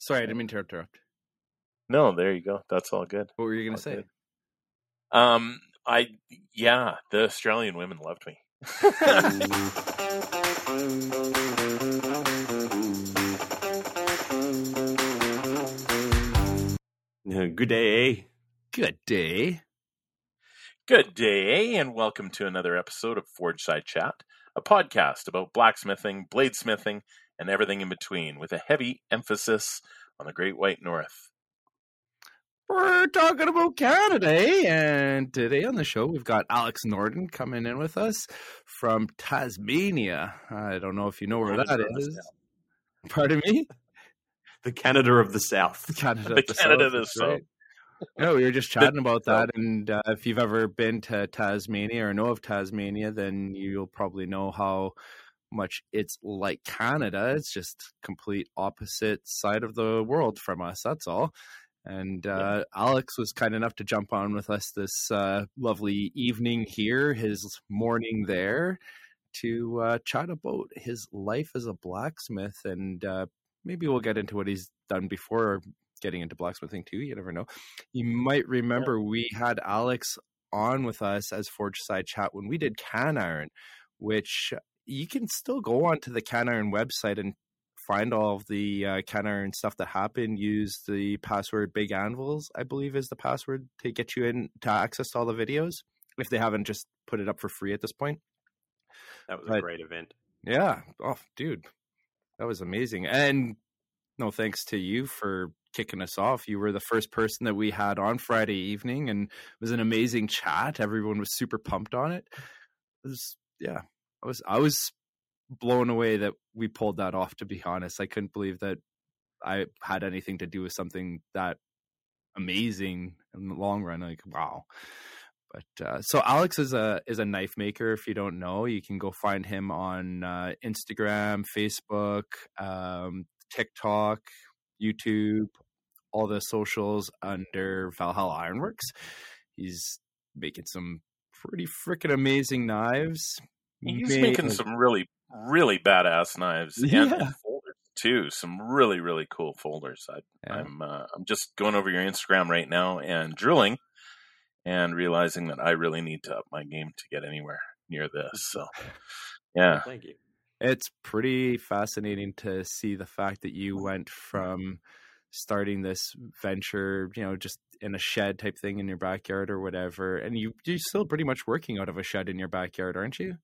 Sorry, I didn't mean to interrupt. No, there you go. That's all good. What were you going to say? Good. The Australian women loved me. Good day, and welcome to another episode of Forge Side Chat, a podcast about blacksmithing, bladesmithing, and everything in between, with a heavy emphasis on the Great White North. We're talking about Canada, and today on the show, we've got Alex Norton coming in with us from Tasmania. I don't know if you know where that is. Pardon me? The Canada of the South. The Canada of the South. No, we were just chatting about that, and if you've ever been to Tasmania or know of Tasmania, then you'll probably know how much it's like Canada. It's just complete opposite side of the world from us, that's all. And Alex was kind enough to jump on with us this lovely evening here, his morning there, to chat about his life as a blacksmith. And maybe we'll get into what he's done before getting into blacksmithing too. You never know. You might remember we had Alex on with us as Forge Side Chat when we did CanIron, which you can still go onto the CanIron website and find all of the CanIron stuff that happened. Use the password Big Anvils, I believe is the password, to get you in to access all the videos, if they haven't just put it up for free at this point. That was a great event. Yeah. Oh, dude, that was amazing. And no thanks to you for kicking us off. You were the first person that we had on Friday evening, and it was an amazing chat. Everyone was super pumped on it. I was blown away that we pulled that off, to be honest. I couldn't believe that I had anything to do with something that amazing in the long run. Like, wow. But so Alex is a knife maker. If you don't know, you can go find him on Instagram, Facebook, TikTok, YouTube, all the socials under Valhalla Ironworks. He's making some pretty freaking amazing knives. He's making some really badass knives and folders too. Some really, really cool folders. I'm just going over your Instagram right now and drilling and realizing that I really need to up my game to get anywhere near this. So, yeah. Thank you. It's pretty fascinating to see the fact that you went from starting this venture, you know, just in a shed type thing in your backyard or whatever, and you're still pretty much working out of a shed in your backyard, aren't you?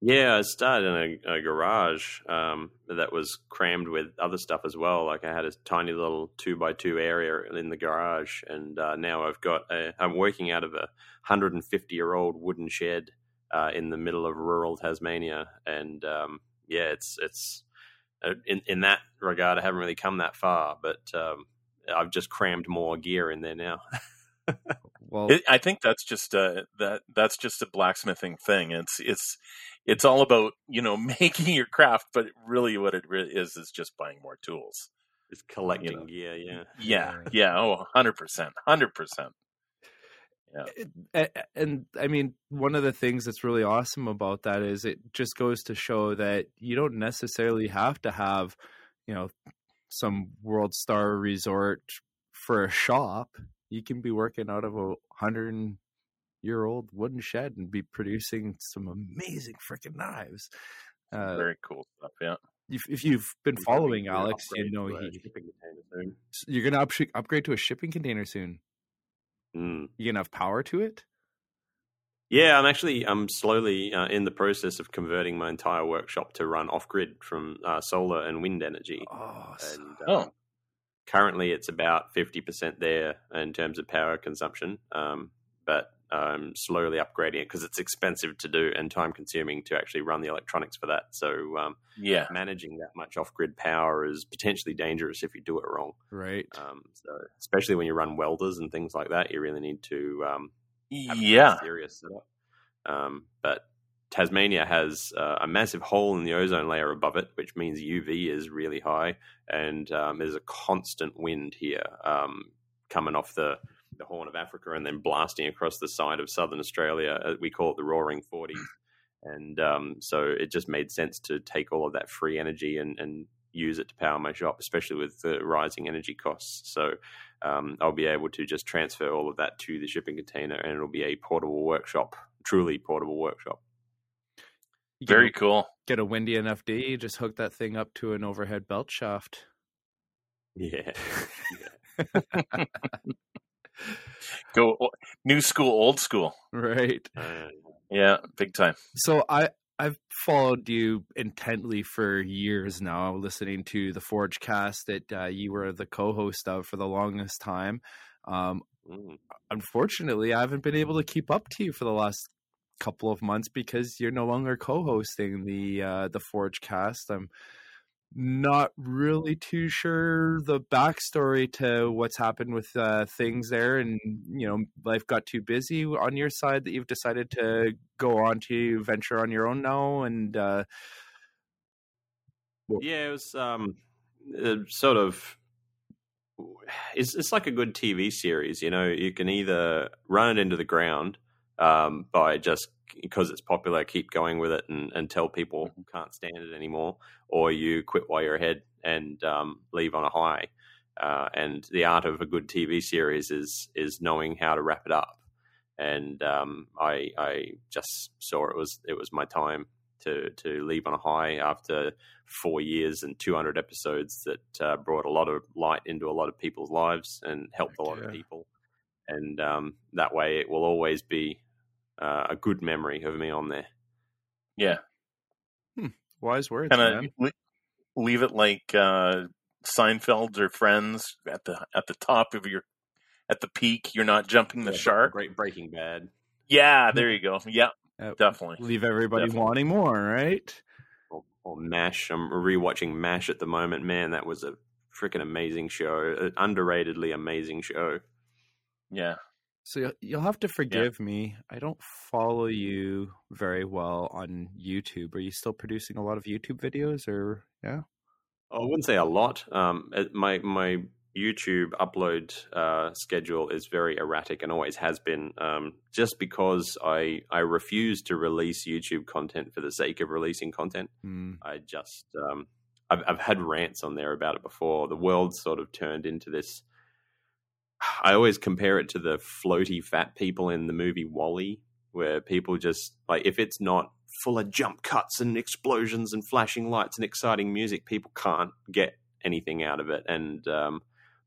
Yeah, I started in a garage that was crammed with other stuff as well. Like I had a tiny little 2x2 area in the garage, and now I'm working out of a 150-year-old wooden shed in the middle of rural Tasmania, and it's in that regard I haven't really come that far, but I've just crammed more gear in there now. Well, I think that's just a blacksmithing thing. It's all about, you know, making your craft, but really what it really is just buying more tools. It's collecting, you know, gear, yeah. Yeah, yeah. Oh, 100%. 100%. Yeah. And I mean, one of the things that's really awesome about that is it just goes to show that you don't necessarily have to have, you know, some world star resort for a shop. You can be working out of a 100-year-old wooden shed and be producing some amazing freaking knives. Very cool stuff, yeah. If you've been following Alex, you know you're going to upgrade to a shipping container soon. Mm. You're going to have power to it? Yeah, I'm slowly in the process of converting my entire workshop to run off-grid from solar and wind energy. Currently, it's about 50% there in terms of power consumption, but I'm slowly upgrading it because it's expensive to do and time-consuming to actually run the electronics for that. So, managing that much off-grid power is potentially dangerous if you do it wrong. Right. So, especially when you run welders and things like that, you really need to have a serious setup. But Tasmania has a massive hole in the ozone layer above it, which means UV is really high, and there's a constant wind here coming off the Horn of Africa and then blasting across the side of southern Australia. We call it the Roaring 40s. And so it just made sense to take all of that free energy and use it to power my shop, especially with the rising energy costs. So I'll be able to just transfer all of that to the shipping container, and it'll be a portable workshop, truly portable workshop. Very cool. Get a windy enough day, just hook that thing up to an overhead belt shaft. Yeah. Go new school, old school. Right. Yeah, big time. So I've followed you intently for years now, listening to the Forgecast that you were the co-host of for the longest time. Unfortunately, I haven't been able to keep up to you for the last couple of months because you're no longer co-hosting the Forgecast. I'm not really too sure the backstory to what's happened with things there, and you know, life got too busy on your side that you've decided to go on to venture on your own now. And yeah, it was sort of it's like a good TV series, you know. You can either run it into the ground by just because it's popular, keep going with it and tell people who can't stand it anymore, or you quit while you're ahead and leave on a high. And the art of a good TV series is knowing how to wrap it up. And I just saw it was my time to leave on a high after 4 years and 200 episodes that brought a lot of light into a lot of people's lives and helped a lot of people. And that way it will always be a good memory of me on there. Yeah. Wise words, kinda, man. Leave it like Seinfeld or Friends at the top of your, at the peak. You're not jumping the shark. Great Breaking Bad. Yeah, there you go. Yeah, definitely. Leave everybody wanting more, right? Or MASH. I'm rewatching MASH at the moment. Man, that was a freaking amazing show. An underratedly amazing show. Yeah. So you'll have to forgive me. I don't follow you very well on YouTube. Are you still producing a lot of YouTube videos, or yeah? I wouldn't say a lot. My YouTube upload schedule is very erratic and always has been. Just because I refuse to release YouTube content for the sake of releasing content. I just I've had rants on there about it before. The world sort of turned into this. I always compare it to the floaty fat people in the movie WALL-E, where people just, like, if it's not full of jump cuts and explosions and flashing lights and exciting music, people can't get anything out of it. And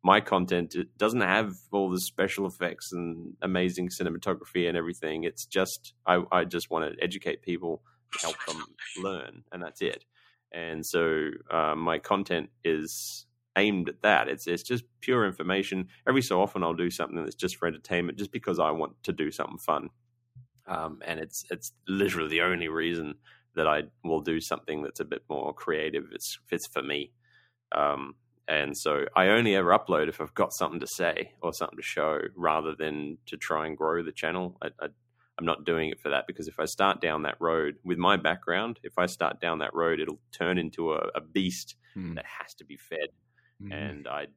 my content, it doesn't have all the special effects and amazing cinematography and everything. It's just, I just want to educate people, help them learn, and that's it. And so my content is aimed at that. It's just pure information. Every so often I'll do something that's just for entertainment, just because I want to do something fun, and it's literally the only reason that I will do something that's a bit more creative. It's for me, and so I only ever upload if I've got something to say or something to show, rather than to try and grow the channel. I'm not doing it for that, because if I start down that road with my background, it'll turn into a beast that has to be fed. And I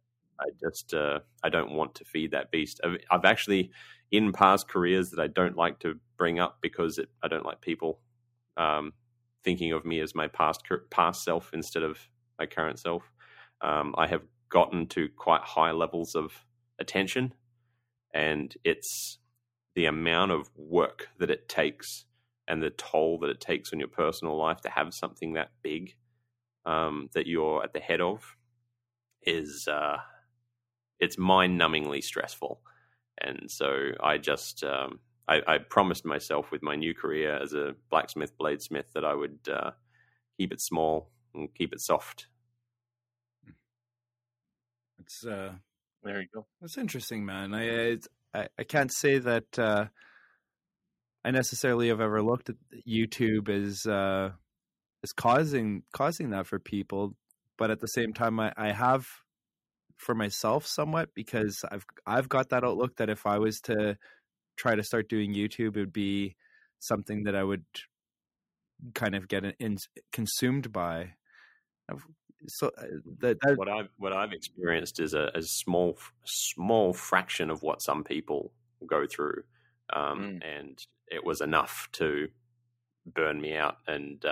just I don't want to feed that beast. I've actually, in past careers that I don't like to bring up because I don't like people thinking of me as my past self instead of my current self. I have gotten to quite high levels of attention, and it's the amount of work that it takes and the toll that it takes on your personal life to have something that big that you're at the head of. It's mind-numbingly stressful. And so I just I promised myself with my new career as a blacksmith, bladesmith, that I would keep it small and keep it soft. It's there you go. That's interesting, man. I can't say that I necessarily have ever looked at YouTube as causing that for people. But at the same time, I have for myself somewhat, because I've got that outlook that if I was to try to start doing YouTube, it would be something that I would kind of get consumed by. So what I've experienced is a small fraction of what some people go through, and it was enough to burn me out. And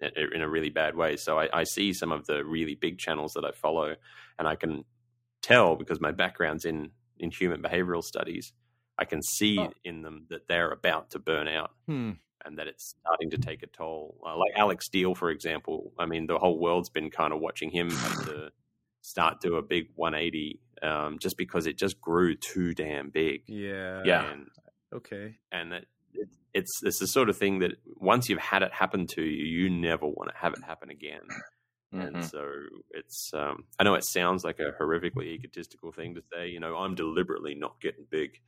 in a really bad way. So I see some of the really big channels that I follow, and I can tell because my background's in human behavioral studies, I can see in them that they're about to burn out and that it's starting to take a toll. Like Alex Deal, for example, I mean, the whole world's been kind of watching him to start do a big 180 just because it just grew too damn big. Yeah. And that, it's the sort of thing that once you've had it happen to you, you never want to have it happen again. Mm-hmm. And so it's, I know it sounds like a horrifically egotistical thing to say, you know, I'm deliberately not getting big.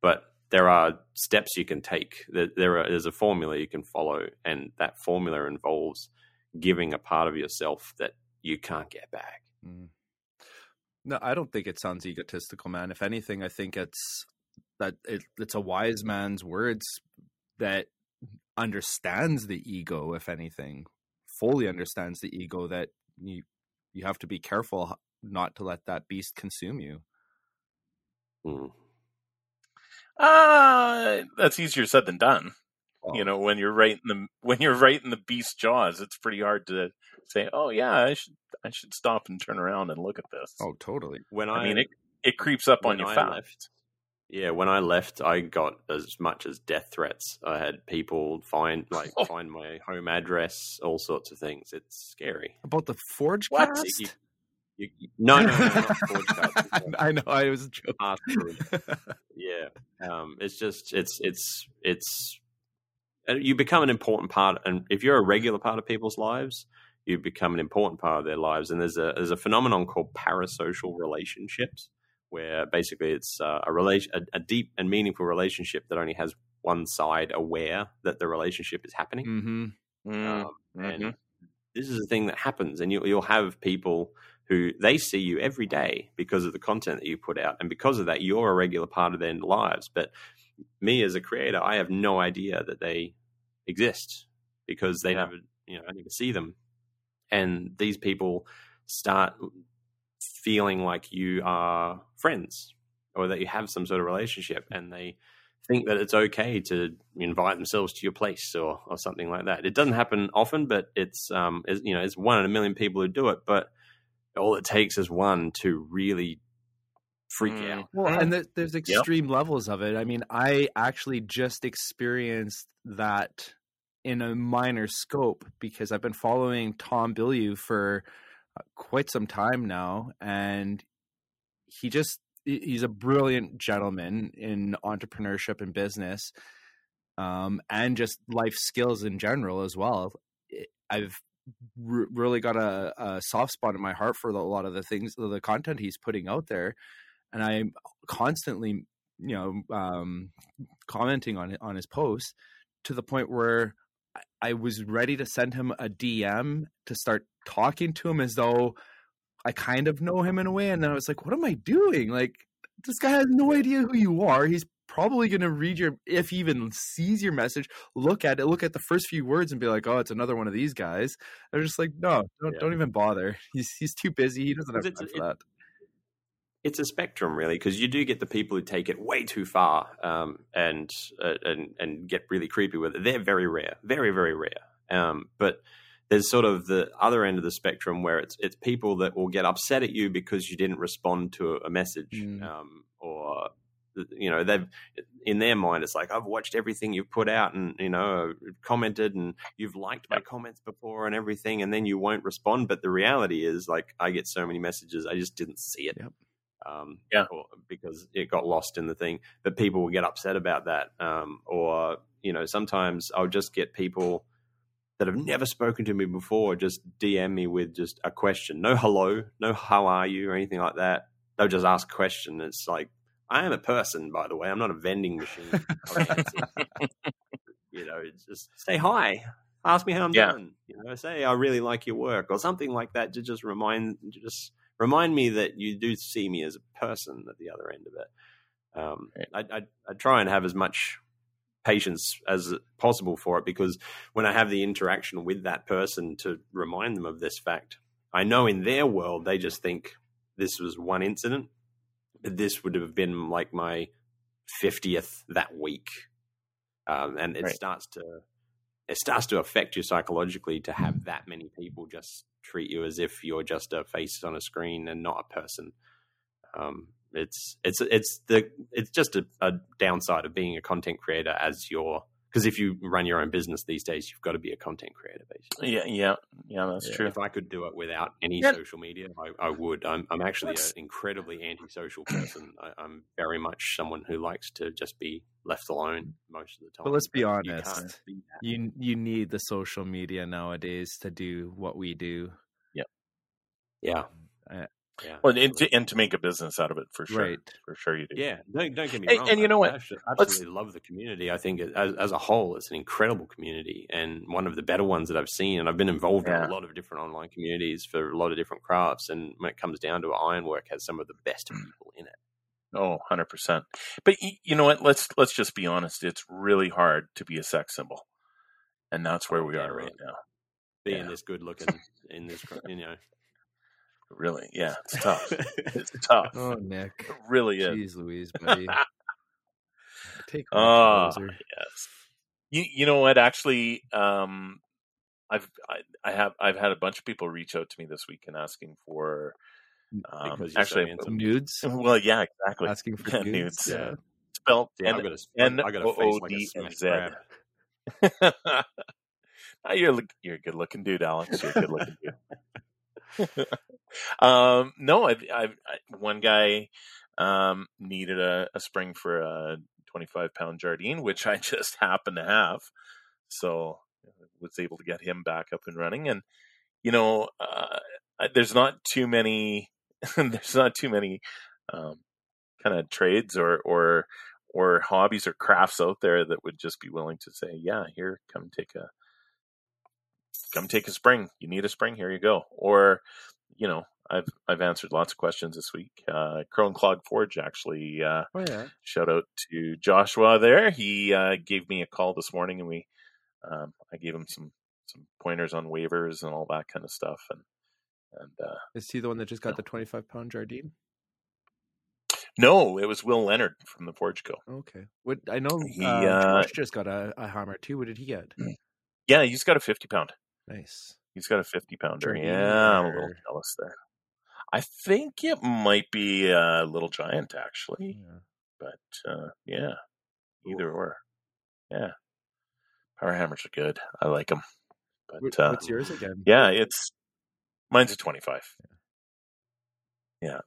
But there are steps you can take. There's a formula you can follow, and that formula involves giving a part of yourself that you can't get back. No, I don't think it sounds egotistical, man. If anything, I think it's that it's a wise man's words that understands the ego, if anything, fully understands the ego, that you have to be careful not to let that beast consume you. That's easier said than done. You know, when you're right in the beast's jaws, it's pretty hard to say, "Oh yeah, I should stop and turn around and look at this." Oh, totally. When I mean, it creeps up on you fast. Yeah, when I left, I got as much as death threats. I had people find my home address, all sorts of things. It's scary. About the Forgecast? No, not Forgecast. I know, I was joking. Yeah, it's just it's. You become an important part, and if you're a regular part of people's lives, you become an important part of their lives. And there's a phenomenon called parasocial relationships, where basically it's a deep and meaningful relationship that only has one side aware that the relationship is happening. And this is a thing that happens, and you'll have people who they see you every day because of the content that you put out, and because of that, you're a regular part of their lives. But me as a creator, I have no idea that they exist because they never, I never see them. And these people start feeling like you are friends or that you have some sort of relationship, and they think that it's okay to invite themselves to your place or something like that. It doesn't happen often, but it's one in a million people who do it, but all it takes is one to really freak out. Well, and there's extreme levels of it. I mean, I actually just experienced that in a minor scope because I've been following Tom Bilyeu for quite some time now, and he's a brilliant gentleman in entrepreneurship and business, and just life skills in general as well. I've really got a soft spot in my heart for a lot of the things, the content he's putting out there, and I'm constantly, commenting on his posts to the point where I was ready to send him a DM to start talking to him as though I kind of know him in a way. And then I was like, what am I doing? Like, this guy has no idea who you are. He's probably going to read if he even sees your message, look at the first few words and be like, oh, it's another one of these guys. They're just like, no, don't even bother. He's too busy. He doesn't have time for that. It's a spectrum, really, because you do get the people who take it way too far and get really creepy with it. They're very rare, very, very rare. But there's sort of the other end of the spectrum where it's people that will get upset at you because you didn't respond to a message, or they've, in their mind, it's like, I've watched everything you've put out and commented, and you've liked my comments before and everything, and then you won't respond. But the reality is, like, I get so many messages, I just didn't see it. Yep. Because it got lost in the thing, but people will get upset about that. Sometimes I'll just get people that have never spoken to me before, just DM me with just a question, no hello, no how are you or anything like that. They'll just ask a question. It's like, I am a person, by the way, I'm not a vending machine. Just say hi, ask me how I'm doing, say, I really like your work or something like that to just remind me that you do see me as a person at the other end of it. I try and have as much patience as possible for it, because when I have the interaction with that person to remind them of this fact, I know in their world they just think this was one incident, but this would have been like my 50th that week. And it starts to it starts to affect you psychologically to have that many people just treat you as if you're just a face on a screen and not a person. It's just a downside of being a content creator as your, because if you run your own business these days, you've got to be a content creator, basically. Yeah, that's true. If I could do it without any social media, I would. I'm actually an incredibly antisocial person. I'm very much someone who likes to just be left alone most of the time. But let's be honest, you need the social media nowadays to do what we do. Yeah. Well, and to make a business out of it, for sure. Right. For sure you do. Yeah, don't get me wrong. And you know what? I absolutely love the community. I think as a whole, it's an incredible community and one of the better ones that I've seen. And I've been involved in a lot of different online communities for a lot of different crafts. And when it comes down to it, Ironwork has some of the best people in it. Oh, 100%. But you know what? Let's just be honest. It's really hard to be a sex symbol. And that's where we are right now. Being this good looking in this, you know. Really? Yeah, it's tough. Oh, Nick. It really is. Jeez Louise, buddy. Take my closer. Yes. You know what? Actually, I've had a bunch of people reach out to me this week and asking for nudes. Well, yeah, exactly. Asking for nudes. Yeah. Spelled NOODNZ. You're a good looking dude, Alex. You're a good looking dude. One guy needed a spring for a 25-pound Jardine, which I just happened to have, so I was able to get him back up and running. And you know, there's not too many kind of trades or hobbies or crafts out there that would just be willing to say, yeah, here, come take a spring. You need a spring. Here you go. Or, you know, I've answered lots of questions this week. Crow and Clog Forge, actually. Shout out to Joshua there. He gave me a call this morning, and we I gave him some pointers on waivers and all that kind of stuff. And is he the one that just got the 25-pound Jardine? No, it was Will Leonard from the Forge Co. Okay, I know he Josh just got a hammer too. What did he get? Yeah, he's got a 50-pound. Nice. He's got a 50-pounder. Yeah, I'm a little jealous there. I think it might be a Little Giant, actually. Yeah. But, yeah. Either or. Yeah. Power hammers are good. I like them. But, what's yours again? Yeah, mine's a 25. Yeah.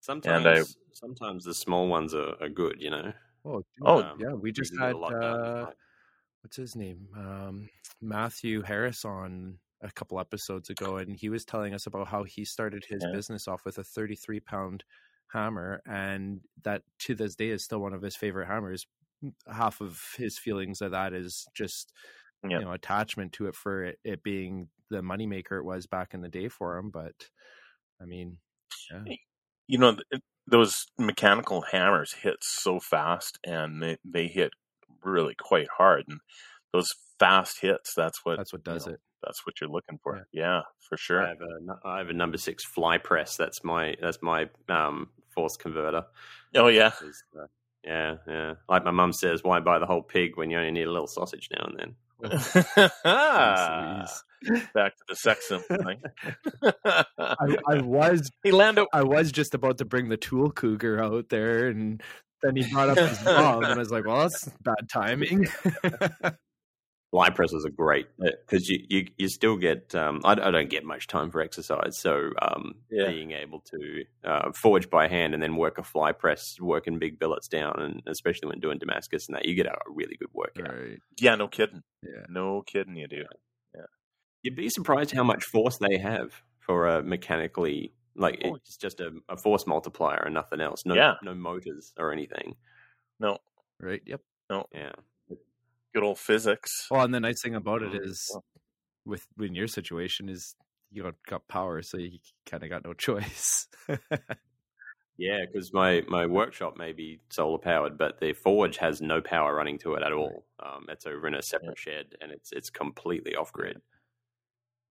Sometimes the small ones are good, you know? Oh, yeah. We just had... what's his name? Matthew Harris on a couple episodes ago, and he was telling us about how he started his business off with a 33-pound hammer, and that to this day is still one of his favorite hammers. Half of his feelings of that is just you know, attachment to it for it being the moneymaker it was back in the day for him. But I mean, you know, those mechanical hammers hit so fast, and they hit really quite hard, and those fast hits, that's what does it. That's what you're looking for. Yeah, for sure. I have a number 6 fly press. That's my force converter. Oh yeah. Yeah. Like my mum says, why buy the whole pig when you only need a little sausage now and then? Back to the sex symbol thing. I was just about to bring the tool cougar out there, and then he brought up his mom, and I was like, well, that's bad timing. Fly presses are great because you still get, I don't get much time for exercise. So being able to forge by hand and then work a fly press, working big billets down, and especially when doing Damascus and that, you get a really good workout. Right. Yeah, no kidding. Yeah. No kidding you do. Yeah. You'd be surprised how much force they have for a mechanically... Like, it's just a force multiplier and nothing else. No motors or anything. No. Right, yep. No. Yeah. Good old physics. Well, and the nice thing about it is, in your situation, is you got power, so you kind of got no choice. Yeah, because my workshop may be solar-powered, but the forge has no power running to it at all. It's over in a separate shed, and it's completely off-grid.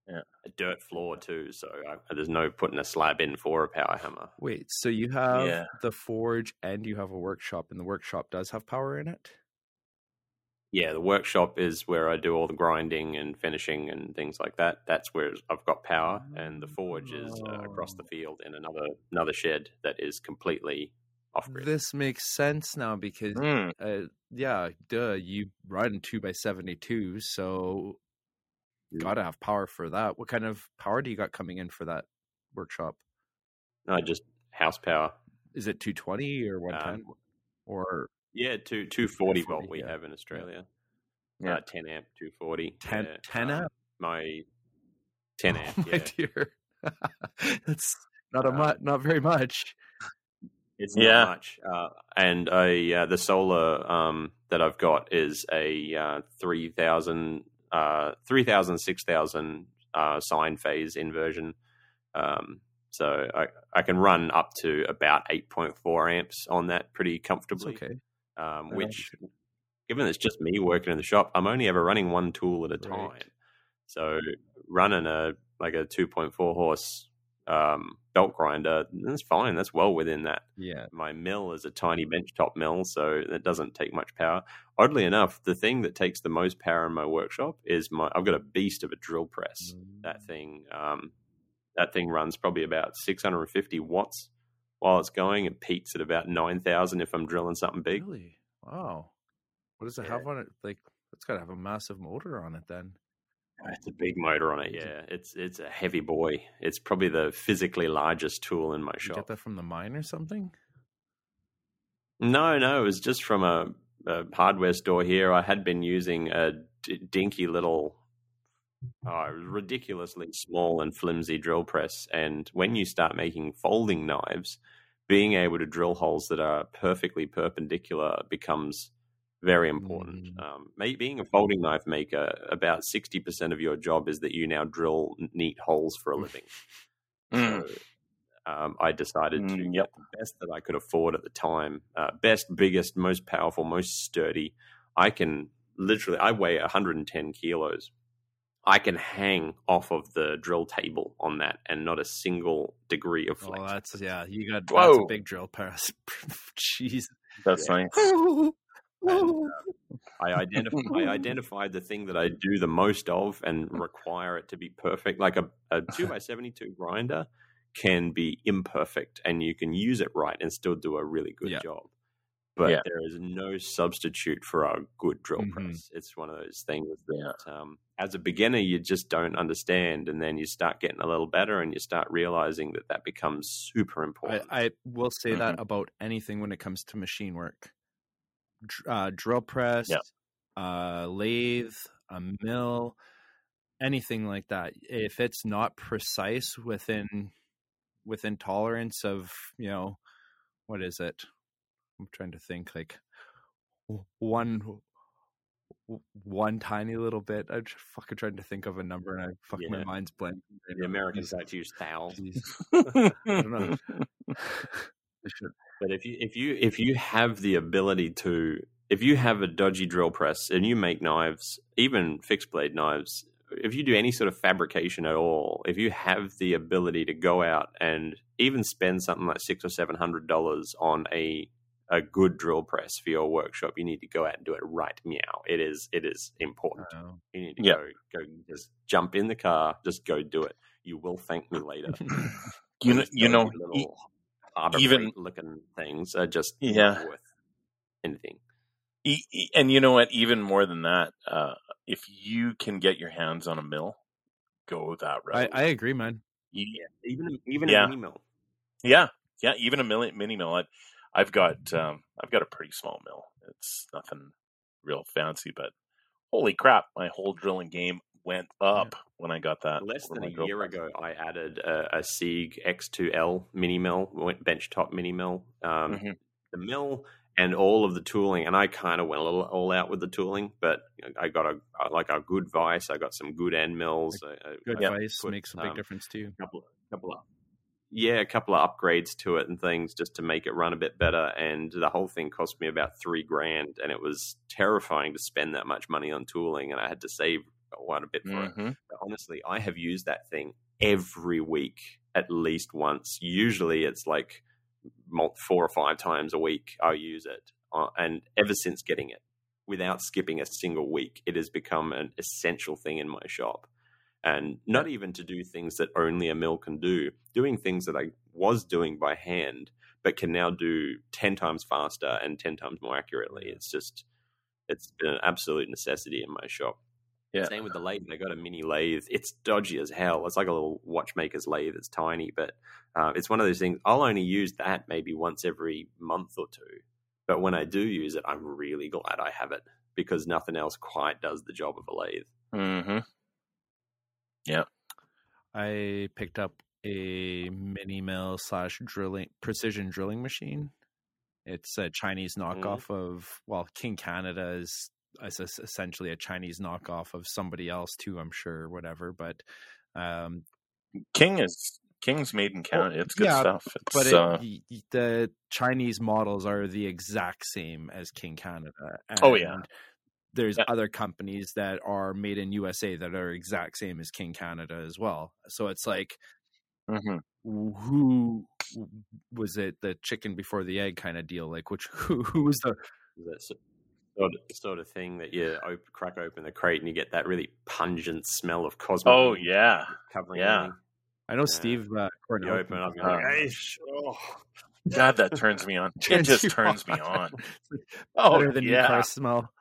Yeah, a dirt floor too, so there's no putting a slab in for a power hammer. Wait, so you have the forge and you have a workshop, and the workshop does have power in it? yeah, the workshop is where I do all the grinding and finishing and things like that. That's where I've got power, and the forge is across the field in another shed that is completely off-grid. This makes sense now because, you run 2x72, so gotta have power for that. What kind of power do you got coming in for that workshop? No, just house power. Is it 220 or 110? Yeah, 240 volt we have in Australia. Yeah. 10 amp, 240. 10 amp? My 10 amp, my dear. That's not very much. It's not much. And the solar that I've got is a 3,000, 6,000 sine phase inversion. So I can run up to about 8.4 amps on that pretty comfortably. That's okay. Which, given it's just me working in the shop, I'm only ever running one tool at a time. Right. So running a 2.4 horse belt grinder, that's fine. That's well within that. Yeah. My mill is a tiny benchtop mill, so that doesn't take much power. Oddly enough, the thing that takes the most power in my workshop is I've got a beast of a drill press. That thing runs probably about 650 watts. While it's going, it peaks at about 9,000 if I'm drilling something big. Really? Wow. What does it have on it? Like, it's got to have a massive motor on it then. It's a big motor on it, yeah. It's a heavy boy. It's probably the physically largest tool in my shop. Get that from the mine or something? No. It was just from a hardware store here. I had been using a dinky little... ridiculously small and flimsy drill press, and when you start making folding knives, being able to drill holes that are perfectly perpendicular becomes very important. Being a folding knife maker, about 60% of your job is that you now drill neat holes for a living. So I decided to get the best that I could afford at the time, best, biggest, most powerful, most sturdy. I weigh 110 kilos. I can hang off of the drill table on that and not a single degree of flex. Oh, that's a big drill press. Jeez. That's nice. And, I identified the thing that I do the most of and require it to be perfect. Like a 2x72 grinder can be imperfect and you can use it right and still do a really good job. But there is no substitute for a good drill press. It's one of those things that as a beginner, you just don't understand. And then you start getting a little better and you start realizing that becomes super important. I will say that about anything when it comes to machine work. Drill press, lathe, a mill, anything like that. If it's not precise within tolerance of, what is it? I'm trying to think, like one tiny little bit. I'm fucking trying to think of a number, and my mind's blank. The Americans like to use thou. I don't know. But if you have the ability to, if you have a dodgy drill press and you make knives, even fixed blade knives, if you do any sort of fabrication at all, if you have the ability to go out and even spend something like $600 or $700 on a good drill press for your workshop, you need to go out and do it right. It is important. Oh. You need to go just jump in the car, just go do it. You will thank me later. Even looking things are just not worth anything. And you know what? Even more than that, if you can get your hands on a mill, go that route. I agree, man. Even a mini mill. Yeah, even a mini mill. I've got a pretty small mill. It's nothing real fancy, but holy crap, my whole drilling game went up when I got that. Less than a year ago, I added a Sieg X2L mini mill, benchtop mini mill. The mill and all of the tooling, and I kind of went a little all out with the tooling, but I got a good vise. I got some good end mills. Good vise makes a big difference too. A couple of upgrades to it and things just to make it run a bit better. And the whole thing cost me about $3,000, and it was terrifying to spend that much money on tooling, and I had to save quite a bit for it. But honestly, I have used that thing every week at least once. Usually it's like 4 or 5 times a week I'll use it, and ever since getting it. without skipping a single week. It has become an essential thing in my shop. And not even to do things that only a mill can do, doing things that I was doing by hand, but can now do 10 times faster and 10 times more accurately. It's been an absolute necessity in my shop. Yeah. Same with the lathe. I got a mini lathe. It's dodgy as hell. It's like a little watchmaker's lathe. It's tiny, but it's one of those things. I'll only use that maybe once every month or two. But when I do use it, I'm really glad I have it because nothing else quite does the job of a lathe. Mm-hmm. Yeah. I picked up a mini mill / drilling, precision drilling machine. It's a Chinese knockoff of, well, King Canada is essentially a Chinese knockoff of somebody else too, I'm sure, whatever. But King's made in Canada. It's good stuff. It's, but the Chinese models are the exact same as King Canada. And there's other companies that are made in USA that are exact same as King Canada as well. So it's like, who was it? The chicken before the egg kind of deal. Like, who was the sort of thing that you crack open the crate and you get that really pungent smell of cosmic? Oh yeah, covering. Yeah, everything. I know Steve. You open up. God, that turns me on. It just turns me on. Better than your car smell.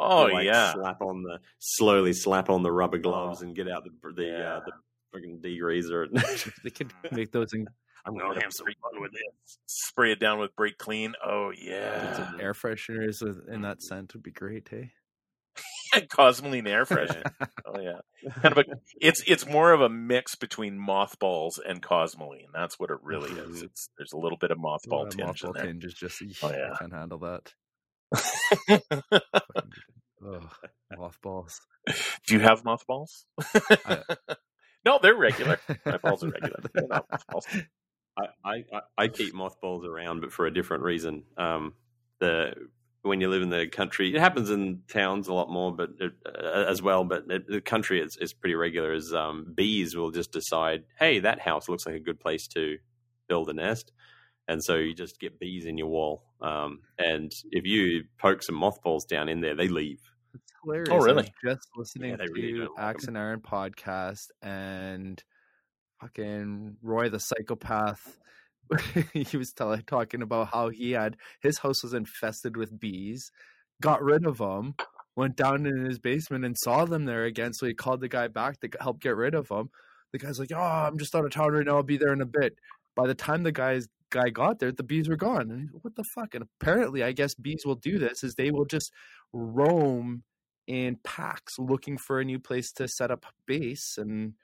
Oh, and, slowly slap on the rubber gloves and get out the fucking degreaser. They could make those. I'm gonna have some fun with this. Spray it down with brake clean. Oh yeah, some air fresheners in that scent would be great, hey. Cosmoline air freshener. Oh yeah, kind of it's more of a mix between mothballs and Cosmoline. That's what it really is. There's a little bit of mothball tinge in there. Tinge is just I can't handle that. Mothballs. Do you have mothballs? No, they're regular. My balls are regular. They're not mothballs. I keep mothballs around, but for a different reason. When you live in the country, it happens in towns a lot more, but as well. But the country is pretty regular. Is bees will just decide, hey, that house looks like a good place to build a nest. And so you just get bees in your wall. And if you poke some mothballs down in there, they leave. It's hilarious. Oh, really? I was just listening to really CanIron podcast and fucking Roy the psychopath. He was talking about how he had his house was infested with bees, got rid of them, went down in his basement and saw them there again. So he called the guy back to help get rid of them. The guy's like, I'm just out of town right now. I'll be there in a bit. By the time the guy got there, the bees were gone. And what the fuck? And apparently, I guess bees will do this, is they will just roam in packs looking for a new place to set up base. And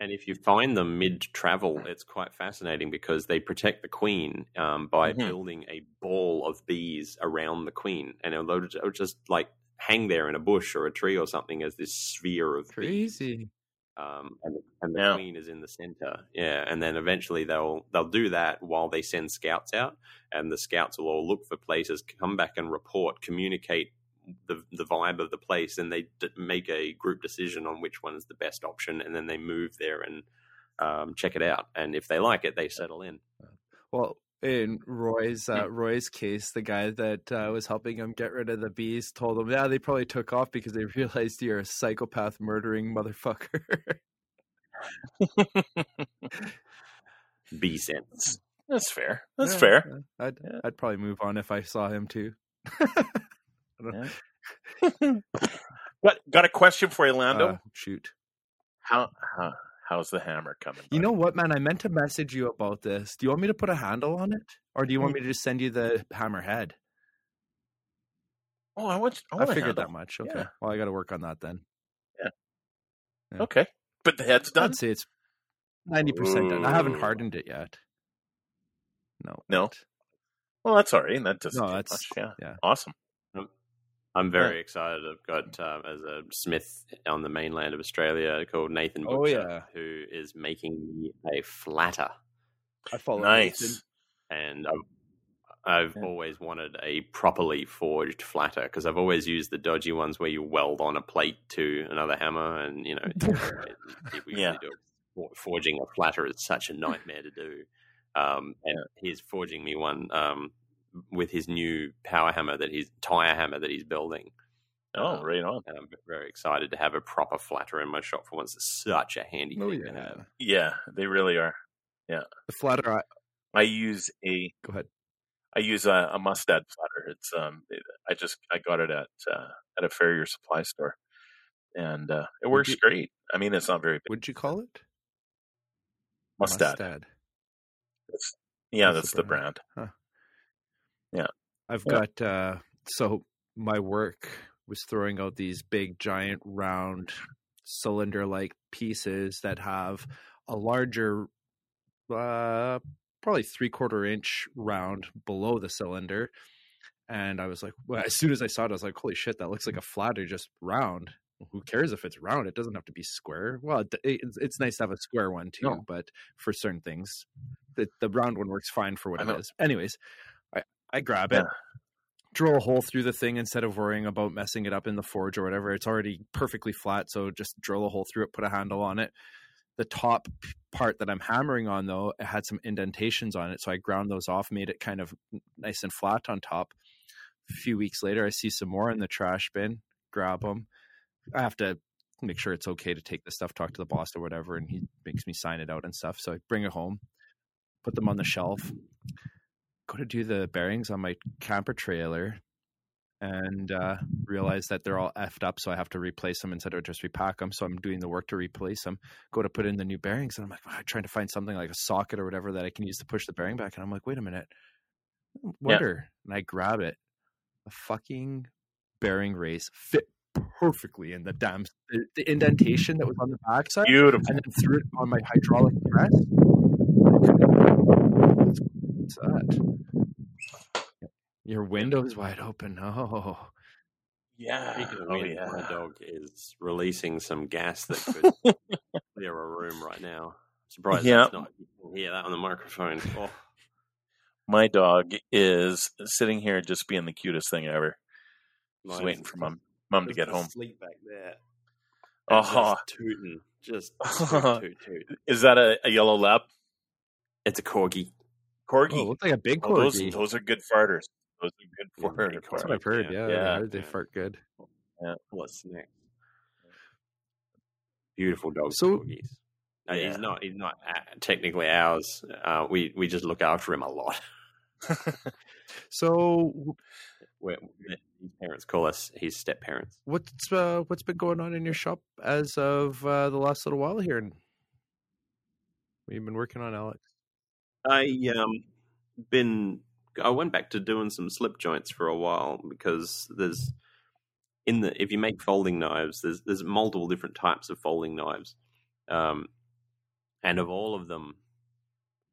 if you find them mid-travel, it's quite fascinating because they protect the queen by building a ball of bees around the queen. And it'll just like hang there in a bush or a tree or something as this sphere of crazy bees. And the queen is in the center. Yeah. And then eventually they'll do that while they send scouts out, and the scouts will all look for places, come back and report, communicate the vibe of the place. And they make a group decision on which one is the best option. And then they move there and check it out. And if they like it, they settle in. Well, in Roy's case, the guy that was helping him get rid of the bees told him, they probably took off because they realized you're a psychopath murdering motherfucker. Bee sense. That's fair. That's fair. I'd probably move on if I saw him too. I don't know. What? Got a question for you, Lando? Shoot. How's the hammer coming? You know what, man? I meant to message you about this. Do you want me to put a handle on it? Or do you want me to just send you the hammer head? Oh, I figured that much. Okay. Yeah. Well, I got to work on that then. Yeah. Okay. But the head's done? I'd say it's 90% done. I haven't hardened it yet. No. Well, that's all right. That doesn't do much. Yeah. Awesome. I'm very excited. I've got as a smith on the mainland of Australia called Nathan Butcher, who is making me a flatter. I follow Nathan. And I've always wanted a properly forged flatter because I've always used the dodgy ones where you weld on a plate to another hammer, and people usually do it. Forging a flatter is such a nightmare to do. And he's forging me one with his new power hammer, that his tire hammer that he's building. Oh, right on. And I'm very excited to have a proper flatter in my shop for once. It's such a handy thing to have. Yeah, they really are. Yeah. The flatter, I use a... Go ahead. I use a Mustad flatter. It's I got it at a Farrier supply store, and it works great. I mean, it's not very big. What'd you call it? Mustad. That's the brand. Huh. Yeah, I've got. So my work was throwing out these big, giant, round, cylinder-like pieces that have a larger. Probably 3/4 inch round below the cylinder. And I was like, well, as soon as I saw it, I was like, holy shit, that looks like a flatter, just round. Who cares if it's round? It doesn't have to be square. Well, it's nice to have a square one too, but for certain things, the round one works fine for what it is. Anyways, I grab it, drill a hole through the thing instead of worrying about messing it up in the forge or whatever. It's already perfectly flat. So just drill a hole through it, put a handle on it. The top part that I'm hammering on, though, it had some indentations on it. So I ground those off, made it kind of nice and flat on top. A few weeks later, I see some more in the trash bin, grab them. I have to make sure it's okay to take this stuff, talk to the boss or whatever, and he makes me sign it out and stuff. So I bring it home, put them on the shelf, go to do the bearings on my camper trailer, and realize that they're all effed up, so I have to replace them instead of just repack them. So I'm doing the work to replace them, go to put in the new bearings, and I'm like, I'm trying to find something like a socket or whatever that I can use to push the bearing back. And I'm like, wait a minute, and I grab it. A fucking bearing race fit perfectly in the damn the indentation that was on the backside. Beautiful. And then threw it on my hydraulic press. What's that? Your window's wide open. Oh, yeah. Speaking of wind, my dog is releasing some gas that could clear a room right now. Surprised it's not. You can hear that on the microphone. Oh. My dog is sitting here just being the cutest thing ever. Just waiting for mum to get home. Sleep back there. Just tooting. Just toot. Is that a yellow lab? It's a corgi. It looks like a big corgi. Oh, those are good farters. Those are good for her. That's what I've heard. Yeah. They fart good. Yeah. What's next? Beautiful dogs. So he's not technically ours. We just look after him a lot. So his parents call us his step parents. What's been going on in your shop as of the last little while here? We've been working on Alex. I went back to doing some slip joints for a while because if you make folding knives, there's multiple different types of folding knives. And of all of them,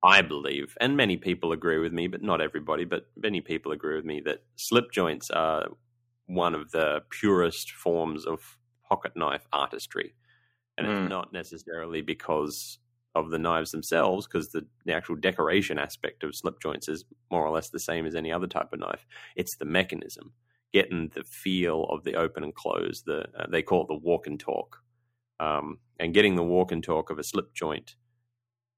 I believe, and many people agree with me, but not everybody, but many people agree with me that slip joints are one of the purest forms of pocket knife artistry. And it's not necessarily because of the knives themselves, because the actual decoration aspect of slip joints is more or less the same as any other type of knife. It's the mechanism, getting the feel of the open and close, they call it the walk and talk, and getting the walk and talk of a slip joint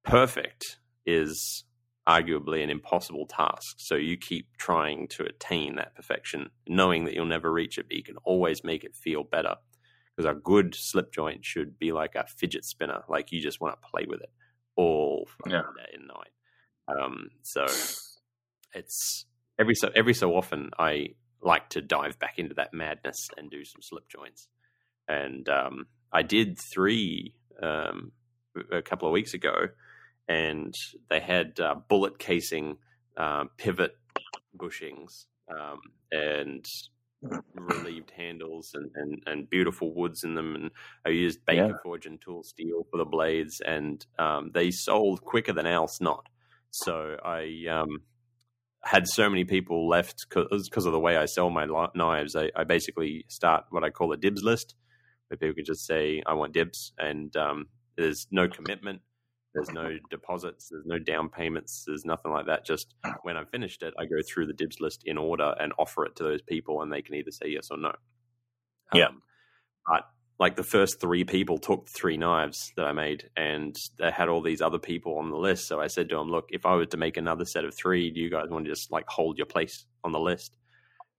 perfect is arguably an impossible task. So you keep trying to attain that perfection, knowing that you'll never reach it, but you can always make it feel better. Because a good slip joint should be like a fidget spinner. Like, you just want to play with it all day and night. So it's every so often I like to dive back into that madness and do some slip joints. And I did three a couple of weeks ago, and they had bullet casing, pivot bushings, and relieved handles and beautiful woods in them, and I used Baker Forge and tool steel for the blades, and they sold quicker than else not. So I had so many people left because of the way I sell my knives. I basically start what I call a dibs list, where people can just say I want dibs, and there's no commitment, there's no deposits, there's no down payments, there's nothing like that. Just when I've finished it, I go through the dibs list in order and offer it to those people, and they can either say yes or no. But like the first three people took three knives that I made, and they had all these other people on the list. So I said to them, look, if I were to make another set of three, do you guys want to just like hold your place on the list?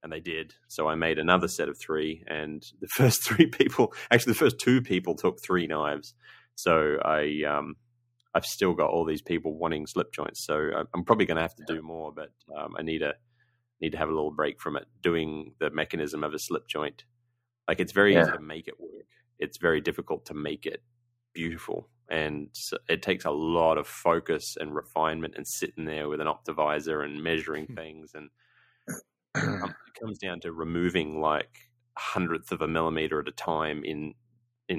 And they did. So I made another set of three, and the first three people, actually the first two people took three knives. So I've still got all these people wanting slip joints. So I'm probably going to have to do more, but I need to have a little break from it. Doing the mechanism of a slip joint. Like, it's very easy to make it work. It's very difficult to make it beautiful. And it takes a lot of focus and refinement and sitting there with an optivisor and measuring things. And it comes down to removing like 100th of a millimeter at a time in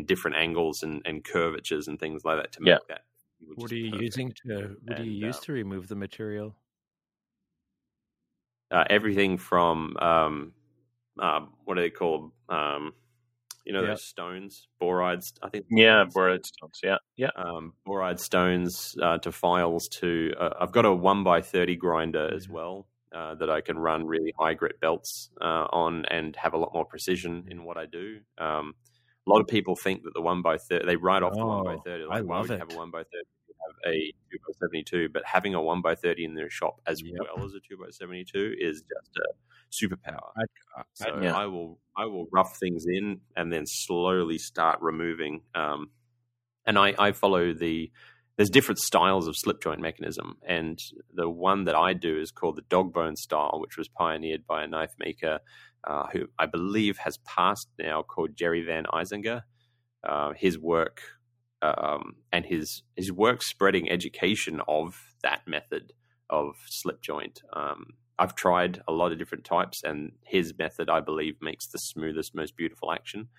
different angles and curvatures and things like that to make that. What are you using to, what do you use to remove the material? Everything from, what are they called? Those stones, borides, I think. Yeah, boride stones. Yeah, yeah. Boride stones to files to. I've got a 1x30 grinder as well that I can run really high grit belts on and have a lot more precision in what I do. A lot of people think that the 1x30 they write off the 1x30. Like, I love it. Have a 1x30. Have a 2x72, but having a 1x30 in their shop as well as a 2x72 is just a superpower. I will rough things in and then slowly start removing. And I follow there's different styles of slip joint mechanism, and the one that I do is called the dog bone style, which was pioneered by a knife maker who I believe has passed now, called Jerry Van Isinger. His work. And his work spreading education of that method of slip joint. I've tried a lot of different types, and his method, I believe, makes the smoothest, most beautiful action.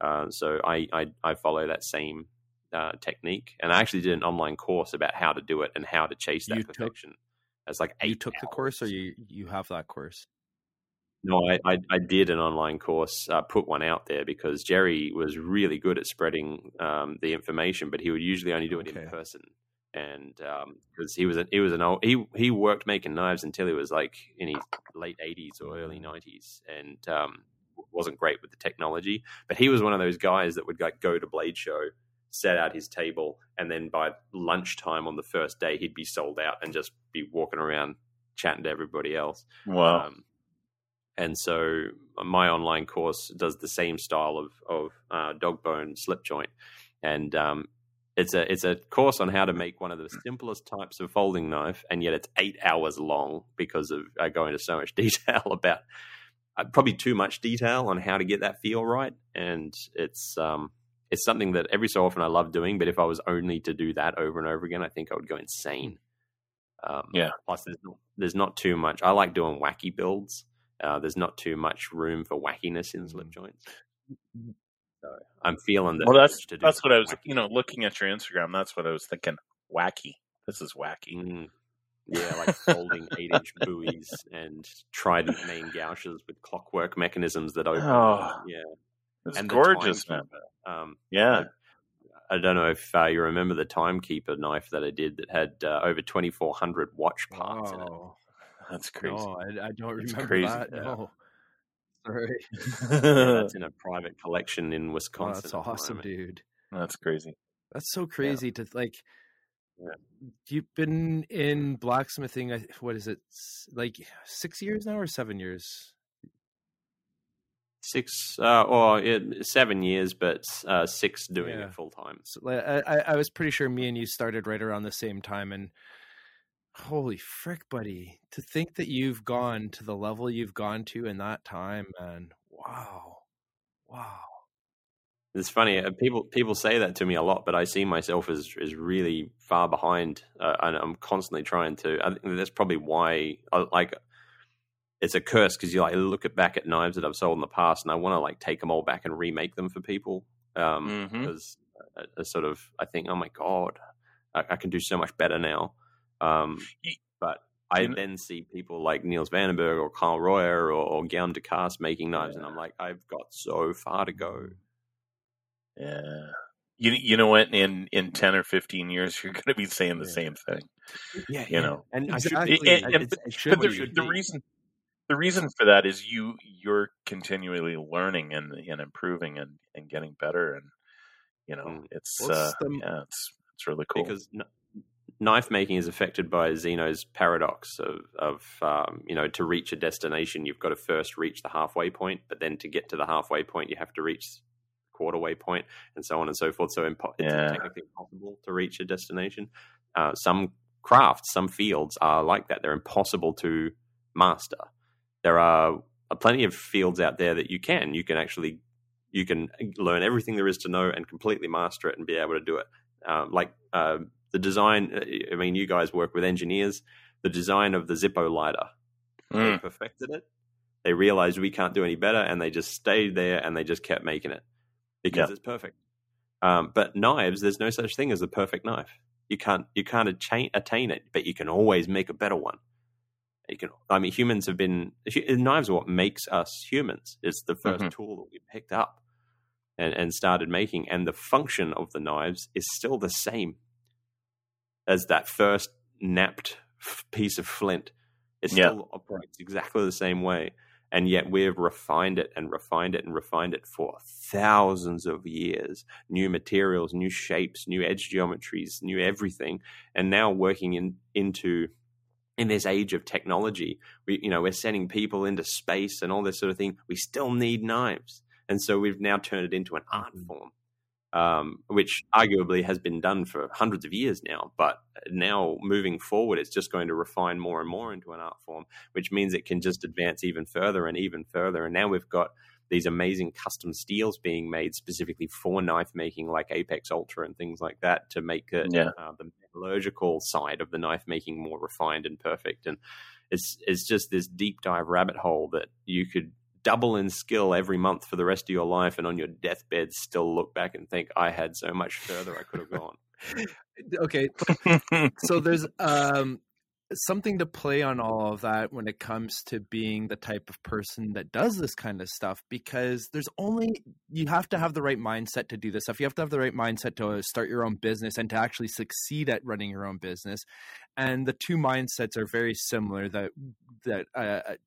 So I follow that same technique, and I actually did an online course about how to do it and how to chase that perfection. That's like 8 hours. You took the course, or you have that course? No, I did an online course, put one out there, because Jerry was really good at spreading the information, but he would usually only do it in person. And because he worked making knives until he was like in his late 80s or early 90s, and wasn't great with the technology. But he was one of those guys that would like go to Blade Show, set out his table, and then by lunchtime on the first day, he'd be sold out and just be walking around chatting to everybody else. Wow. And so my online course does the same style of dog bone slip joint, and it's a course on how to make one of the simplest types of folding knife, and yet it's 8 hours long because of I go into so much detail about probably too much detail on how to get that feel right, and it's something that every so often I love doing, but if I was only to do that over and over again, I think I would go insane. Plus, there's not too much. I like doing wacky builds. There's not too much room for wackiness in slip joints. So I'm feeling that. Well, that's what I was, looking at your Instagram. That's what I was thinking. Wacky. This is wacky. Yeah, like folding 8-inch buoys and trident main gouges with clockwork mechanisms that open. It's gorgeous, man. I don't know if you remember the timekeeper knife that I did that had over 2,400 watch parts in it. That's crazy. No, I don't remember that. No. Sorry. That's in a private collection in Wisconsin. Oh, that's awesome, dude. That's crazy. That's so crazy to you've been in blacksmithing, what is it, like 6 years now or 7 years? 7 years, but 6 doing it full time. So, like, I was pretty sure me and you started right around the same time, and holy frick, buddy, to think that you've gone to the level you've gone to in that time, man. Wow. It's funny. People say that to me a lot, but I see myself as really far behind. And I'm constantly trying to, I think that's probably why it's a curse. Cause you look back at knives that I've sold in the past, and I want to take them all back and remake them for people. Cause I think, oh my God, I can do so much better now. But I then see people like Niels Vandenberg or Karl Royer or Guillaume Ducasse making knives, and I'm like, I've got so far to go. Yeah, you know what? In 10 or 15 years, you're going to be saying the same thing. Yeah, you know, and exactly. But the reason The reason for that is you're continually learning and improving and getting better, and you know it's really cool because knife making is affected by Zeno's paradox of you know, to reach a destination you've got to first reach the halfway point, but then to get to the halfway point you have to reach the quarterway point, and so on and so forth. So it's technically impossible to reach a destination. Some crafts, some fields are like that; they're impossible to master. There are plenty of fields out there that you can learn everything there is to know and completely master it and be able to do it. The design, I mean, you guys work with engineers. The design of the Zippo lighter, they perfected it. They realized we can't do any better, and they just stayed there and they just kept making it because it's perfect. But knives, there's no such thing as the perfect knife. You can't attain it, but you can always make a better one. I mean, humans have been knives are what makes us humans. It's the first tool that we picked up and started making, and the function of the knives is still the same as that first napped piece of flint. It still operates exactly the same way, and yet we've refined it and refined it and refined it for thousands of years. New materials, new shapes, new edge geometries, new everything, and now working in this age of technology, we're sending people into space and all this sort of thing. We still need knives, and so we've now turned it into an art form, which arguably has been done for hundreds of years now. But now moving forward, it's just going to refine more and more into an art form, which means it can just advance even further. And now we've got these amazing custom steels being made specifically for knife making, like Apex Ultra and things like that, to make it the metallurgical side of the knife making more refined and perfect. And it's just this deep dive rabbit hole that you could double in skill every month for the rest of your life, and on your deathbed still look back and think, I had so much further I could have gone. Okay. So there's something to play on all of that when it comes to being the type of person that does this kind of stuff, because you have to have the right mindset to do this stuff. You have to have the right mindset to start your own business and to actually succeed at running your own business. And the two mindsets are very similar that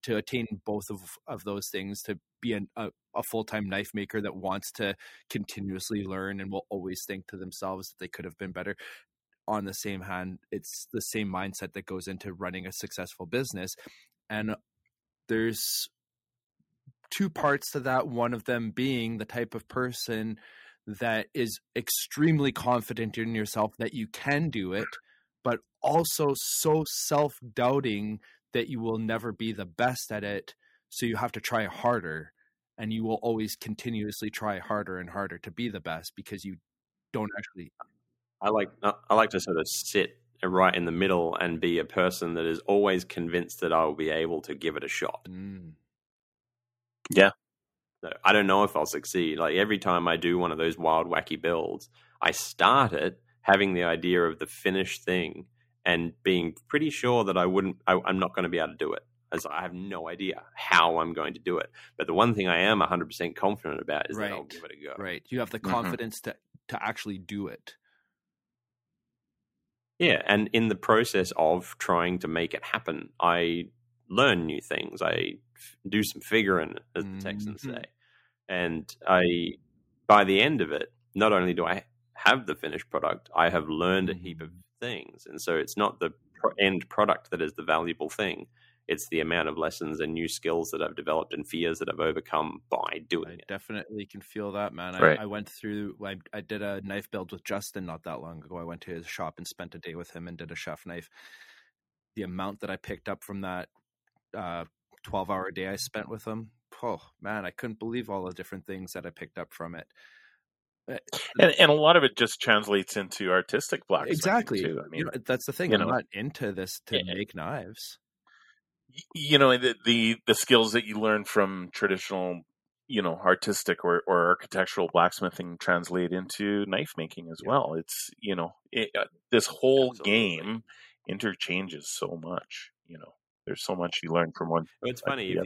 to attain both of those things, to be a full-time knife maker that wants to continuously learn and will always think to themselves that they could have been better. On the same hand, it's the same mindset that goes into running a successful business. And there's two parts to that, one of them being the type of person that is extremely confident in yourself that you can do it, but also so self-doubting that you will never be the best at it. So you have to try harder, and you will always continuously try harder and harder to be the best, because you don't actually... I like to sort of sit right in the middle and be a person that is always convinced that I will be able to give it a shot. Yeah. So I don't know if I'll succeed. Like every time I do one of those wild, wacky builds, I start it having the idea of the finished thing and being pretty sure that I'm not going to be able to do it. As I have no idea how I'm going to do it. But the one thing I am 100% confident about is that I'll give it a go. Right. You have the confidence to actually do it. Yeah, and in the process of trying to make it happen, I learn new things. I do some figuring, as the Texans say. And by the end of it, not only do I have the finished product, I have learned a heap of things. And so it's not the end product that is the valuable thing. It's the amount of lessons and new skills that I've developed and fears that I've overcome by doing it. I definitely can feel that, man. Right. I did a knife build with Justin not that long ago. I went to his shop and spent a day with him and did a chef knife. The amount that I picked up from that 12-hour day I spent with him, oh, man, I couldn't believe all the different things that I picked up from it. And a lot of it just translates into artistic blacksmithing. Exactly. Too. I mean, that's the thing. I'm not into this to make knives. You know, the skills that you learn from traditional, artistic or architectural blacksmithing translate into knife making as well. It's, this whole game interchanges so much. There's so much you learn from one. It's funny, if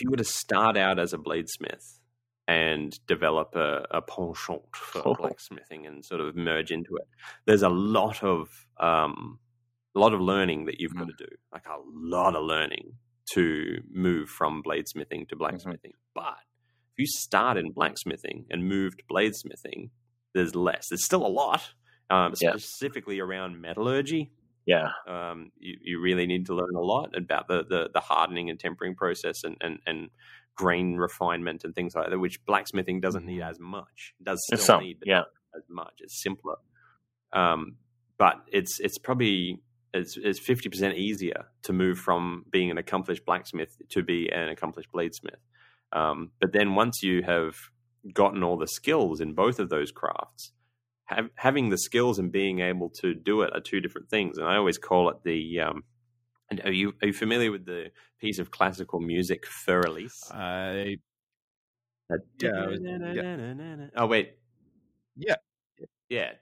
you were to start out as a bladesmith and develop a penchant for blacksmithing and sort of merge into it, there's a lot of learning that you've got to do, like a lot of learning to move from bladesmithing to blacksmithing. Mm-hmm. But if you start in blacksmithing and move to bladesmithing, there's less. There's still a lot, specifically around metallurgy. Yeah. You really need to learn a lot about the hardening and tempering process and grain refinement and things like that, which blacksmithing doesn't need as much. It does still need as much. It's simpler. But it's probably it's 50% easier to move from being an accomplished blacksmith to be an accomplished bladesmith. But then once you have gotten all the skills in both of those crafts, having the skills and being able to do it are two different things. And I always call it the are you familiar with the piece of classical music Fur Elise? Oh wait. Yeah.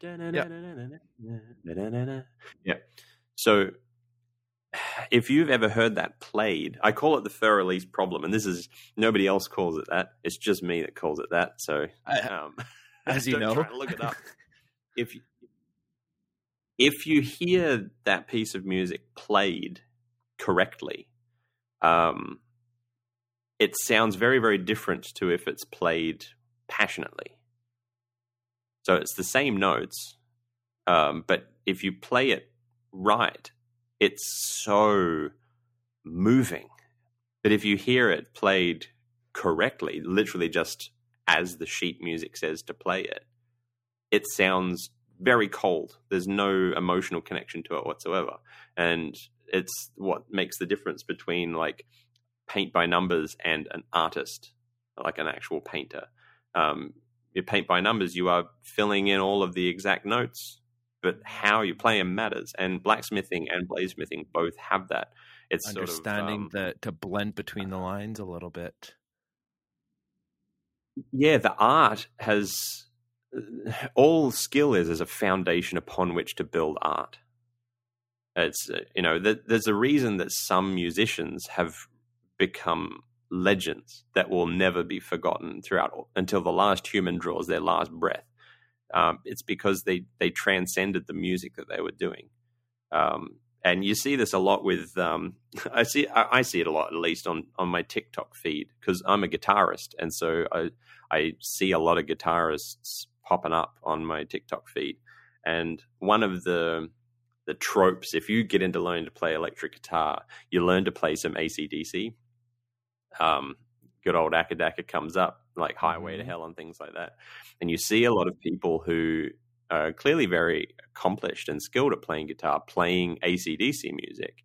So if you've ever heard that played, I call it the Fur Elise problem, and this is nobody else calls it that. It's just me that calls it that. So as you know, try to look it up. If you hear that piece of music played correctly, it sounds very, very different to if it's played passionately. So it's the same notes, but if you play it right, it's so moving. But if you hear it played correctly, literally just as the sheet music says to play it, it sounds very cold. There's no emotional connection to it whatsoever. And it's what makes the difference between like paint by numbers and an artist, like an actual painter. You paint by numbers, you are filling in all of the exact notes, but how you play them matters. And blacksmithing and bladesmithing both have that. It's understanding sort of, to blend between the lines a little bit. Yeah, the art has all skill is a foundation upon which to build art. It's there's a reason that some musicians have become legends that will never be forgotten throughout until the last human draws their last breath. It's because they transcended the music that they were doing. And you see this a lot with I see it a lot, at least on my TikTok feed, because I'm a guitarist, and so I see a lot of guitarists popping up on my TikTok feed. And one of the tropes, if you get into learning to play electric guitar, you learn to play some AC/DC. Good old Akadaka comes up, like Highway to Hell and things like that. And you see a lot of people who are clearly very accomplished and skilled at playing guitar, playing AC/DC music.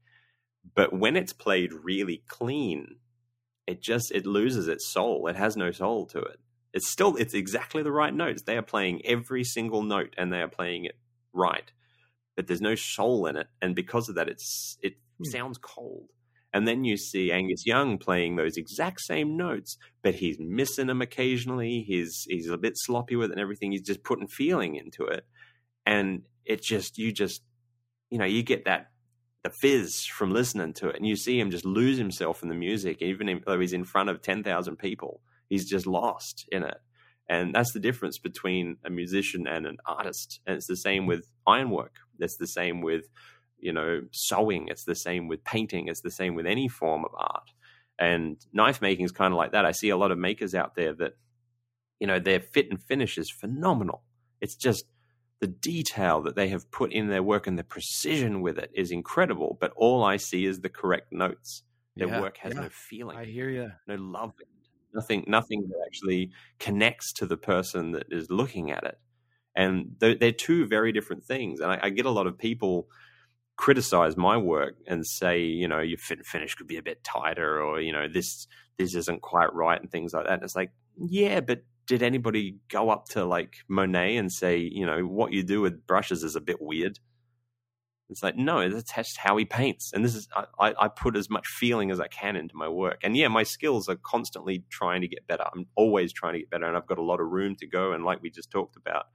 But when it's played really clean, it loses its soul. It has no soul to it. It's exactly the right notes. They are playing every single note and they are playing it right. But there's no soul in it. And because of that, it sounds cold. And then you see Angus Young playing those exact same notes, but he's missing them occasionally. He's a bit sloppy with it and everything. He's just putting feeling into it. And it just, you get the fizz from listening to it. And you see him just lose himself in the music, even though he's in front of 10,000 people. He's just lost in it. And that's the difference between a musician and an artist. And it's the same with ironwork. It's the same with, sewing. It's the same with painting. It's the same with any form of art. And knife making is kind of like that. I see a lot of makers out there that, their fit and finish is phenomenal. It's just the detail that they have put in their work and the precision with it is incredible. But all I see is the correct notes. Their work has no feeling. I hear you. No love. Nothing that actually connects to the person that is looking at it. And they're two very different things. And I get a lot of people criticize my work and say, your fit and finish could be a bit tighter, or, this isn't quite right and things like that. And it's like, yeah, but did anybody go up to like Monet and say, what you do with brushes is a bit weird? It's like, no, that's just how he paints. And this is, I put as much feeling as I can into my work. And yeah, my skills are constantly trying to get better. I'm always trying to get better, and I've got a lot of room to go. And like we just talked about,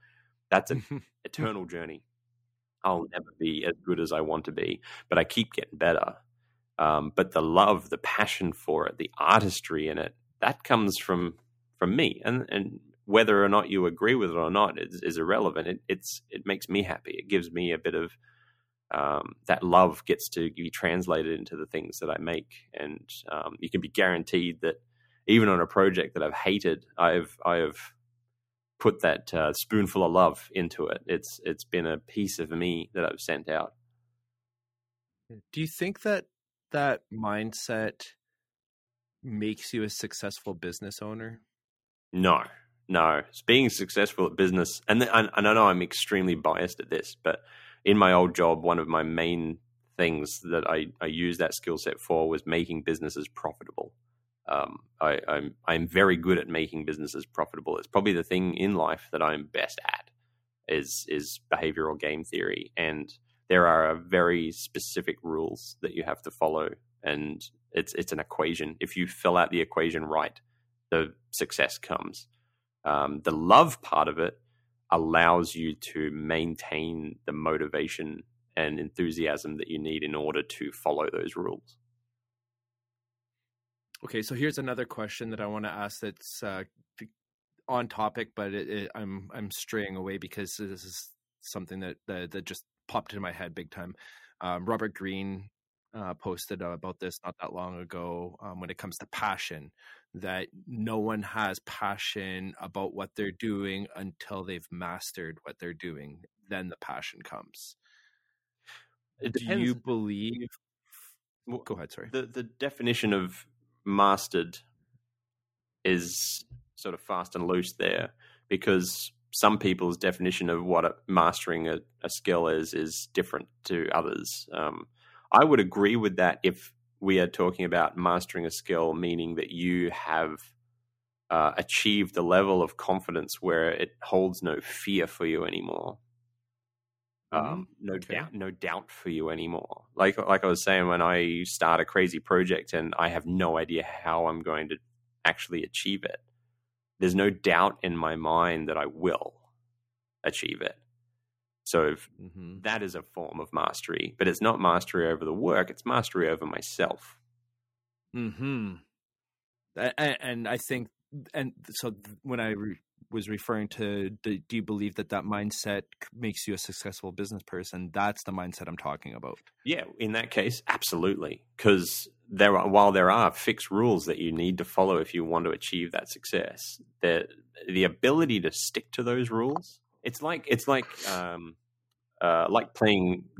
that's an eternal journey. I'll never be as good as I want to be, but I keep getting better. But the love, the passion for it, the artistry in it, that comes from me. And whether or not you agree with it or not is irrelevant. It makes me happy. It gives me a bit of that love gets to be translated into the things that I make. And you can be guaranteed that even on a project that I've hated, I have put that spoonful of love into it. It's been a piece of me that I've sent out. Do you think that mindset makes you a successful business owner? No. It's being successful at business, and I know I'm extremely biased at this, but in my old job, one of my main things that I used that skill set for was making businesses profitable. I'm very good at making businesses profitable. It's probably the thing in life that I'm best at is behavioral game theory, and there are very specific rules that you have to follow, and it's an equation. If you fill out the equation right, the success comes. The love part of it allows you to maintain the motivation and enthusiasm that you need in order to follow those rules. Okay, so here's another question that I want to ask that's on topic, but I'm straying away because this is something that just popped in my head big time. Robert Greene posted about this not that long ago when it comes to passion, that no one has passion about what they're doing until they've mastered what they're doing. Then the passion comes. Do you believe... Well, go ahead, sorry. The definition of mastered is sort of fast and loose there, because some people's definition of what mastering a skill is different to others. I would agree with that if we are talking about mastering a skill, meaning that you have achieved the level of confidence where it holds no fear for you anymore. No doubt for you anymore. Like I was saying, when I start a crazy project and I have no idea how I'm going to actually achieve it, there's no doubt in my mind that I will achieve it. So that is a form of mastery, but it's not mastery over the work. It's mastery over myself. And I think, and so when I was referring to, do you believe that mindset makes you a successful business person? That's the mindset I'm talking about. Yeah, in that case, absolutely. Because while there are fixed rules that you need to follow if you want to achieve that success, the ability to stick to those rules. It's like playing.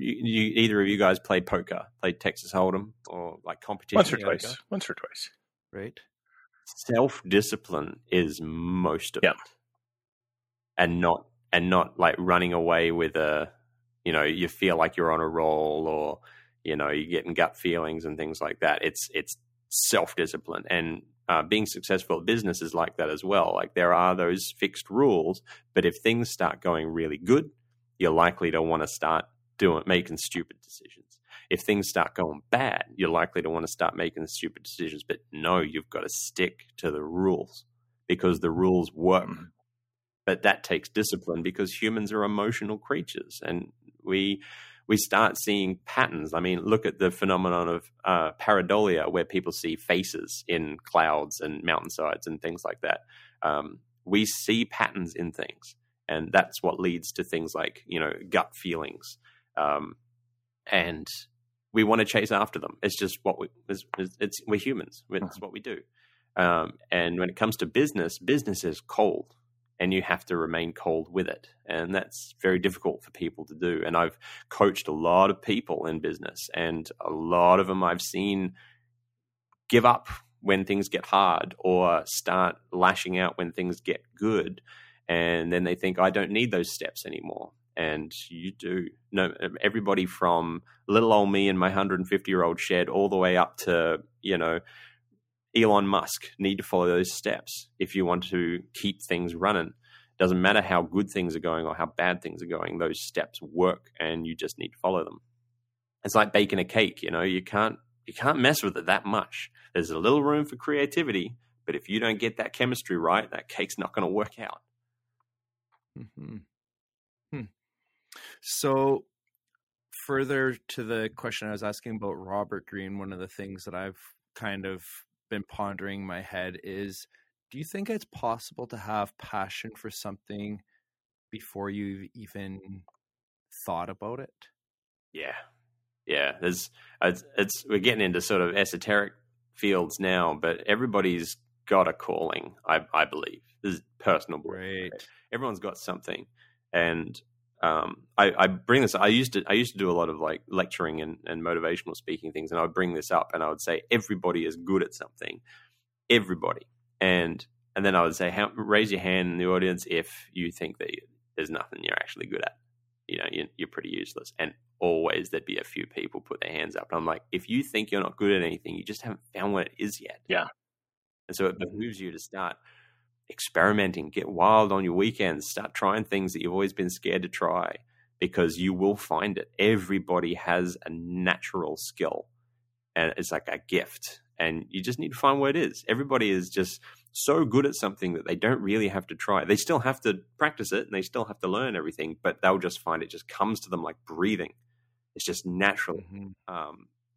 Either of you guys play poker, play Texas Hold'em, or like competition once or twice, right? Self-discipline is most of it, and not like running away with a, you know, you feel like you're on a roll, or you know, you're getting gut feelings and things like that. It's self-discipline, and being successful at business is like that as well. Like there are those fixed rules, but if things start going really good, you're likely to want to start making stupid decisions. If things start going bad, you're likely to want to start making stupid decisions. But no, you've got to stick to the rules because the rules work. But that takes discipline because humans are emotional creatures, and we start seeing patterns. I mean, look at the phenomenon of pareidolia, where people see faces in clouds and mountainsides and things like that. We see patterns in things, and that's what leads to things like, you know, gut feelings. And we want to chase after them. It's just what we're humans. It's what we do. And when it comes to business is cold, and you have to remain cold with it. And that's very difficult for people to do. And I've coached a lot of people in business, and a lot of them I've seen give up when things get hard or start lashing out when things get good. And then they think, I don't need those steps anymore. And you do. No, everybody from little old me in my 150-year-old shed all the way up to, you know, Elon Musk need to follow those steps if you want to keep things running. Doesn't matter how good things are going or how bad things are going, those steps work and you just need to follow them. It's like baking a cake, you know, you can't mess with it that much. There's a little room for creativity, but if you don't get that chemistry right, that cake's not going to work out. So further to the question I was asking about Robert Greene, one of the things that I've kind of been pondering in my head is, do you think it's possible to have passion for something before you've even thought about it? Yeah. It's we're getting into sort of esoteric fields now, but everybody's got a calling. I believe this is personal belief. Right. Everyone's got something, and I bring this. I used to do a lot of like lecturing and motivational speaking things, and I would bring this up, and I would say everybody is good at something. Everybody, and then I would say, raise your hand in the audience if you think that there's nothing you're actually good at. You know, you're pretty useless. And always there'd be a few people put their hands up. And I'm like, if you think you're not good at anything, you just haven't found what it is yet. Yeah. And so it behooves you to start experimenting, get wild on your weekends, start trying things that you've always been scared to try, because you will find it. Everybody has a natural skill, and it's like a gift, and you just need to find where it is. Everybody is just so good at something that they don't really have to try. They still have to practice it, and they still have to learn everything, but they'll just find it just comes to them like breathing. It's just natural. Mm-hmm.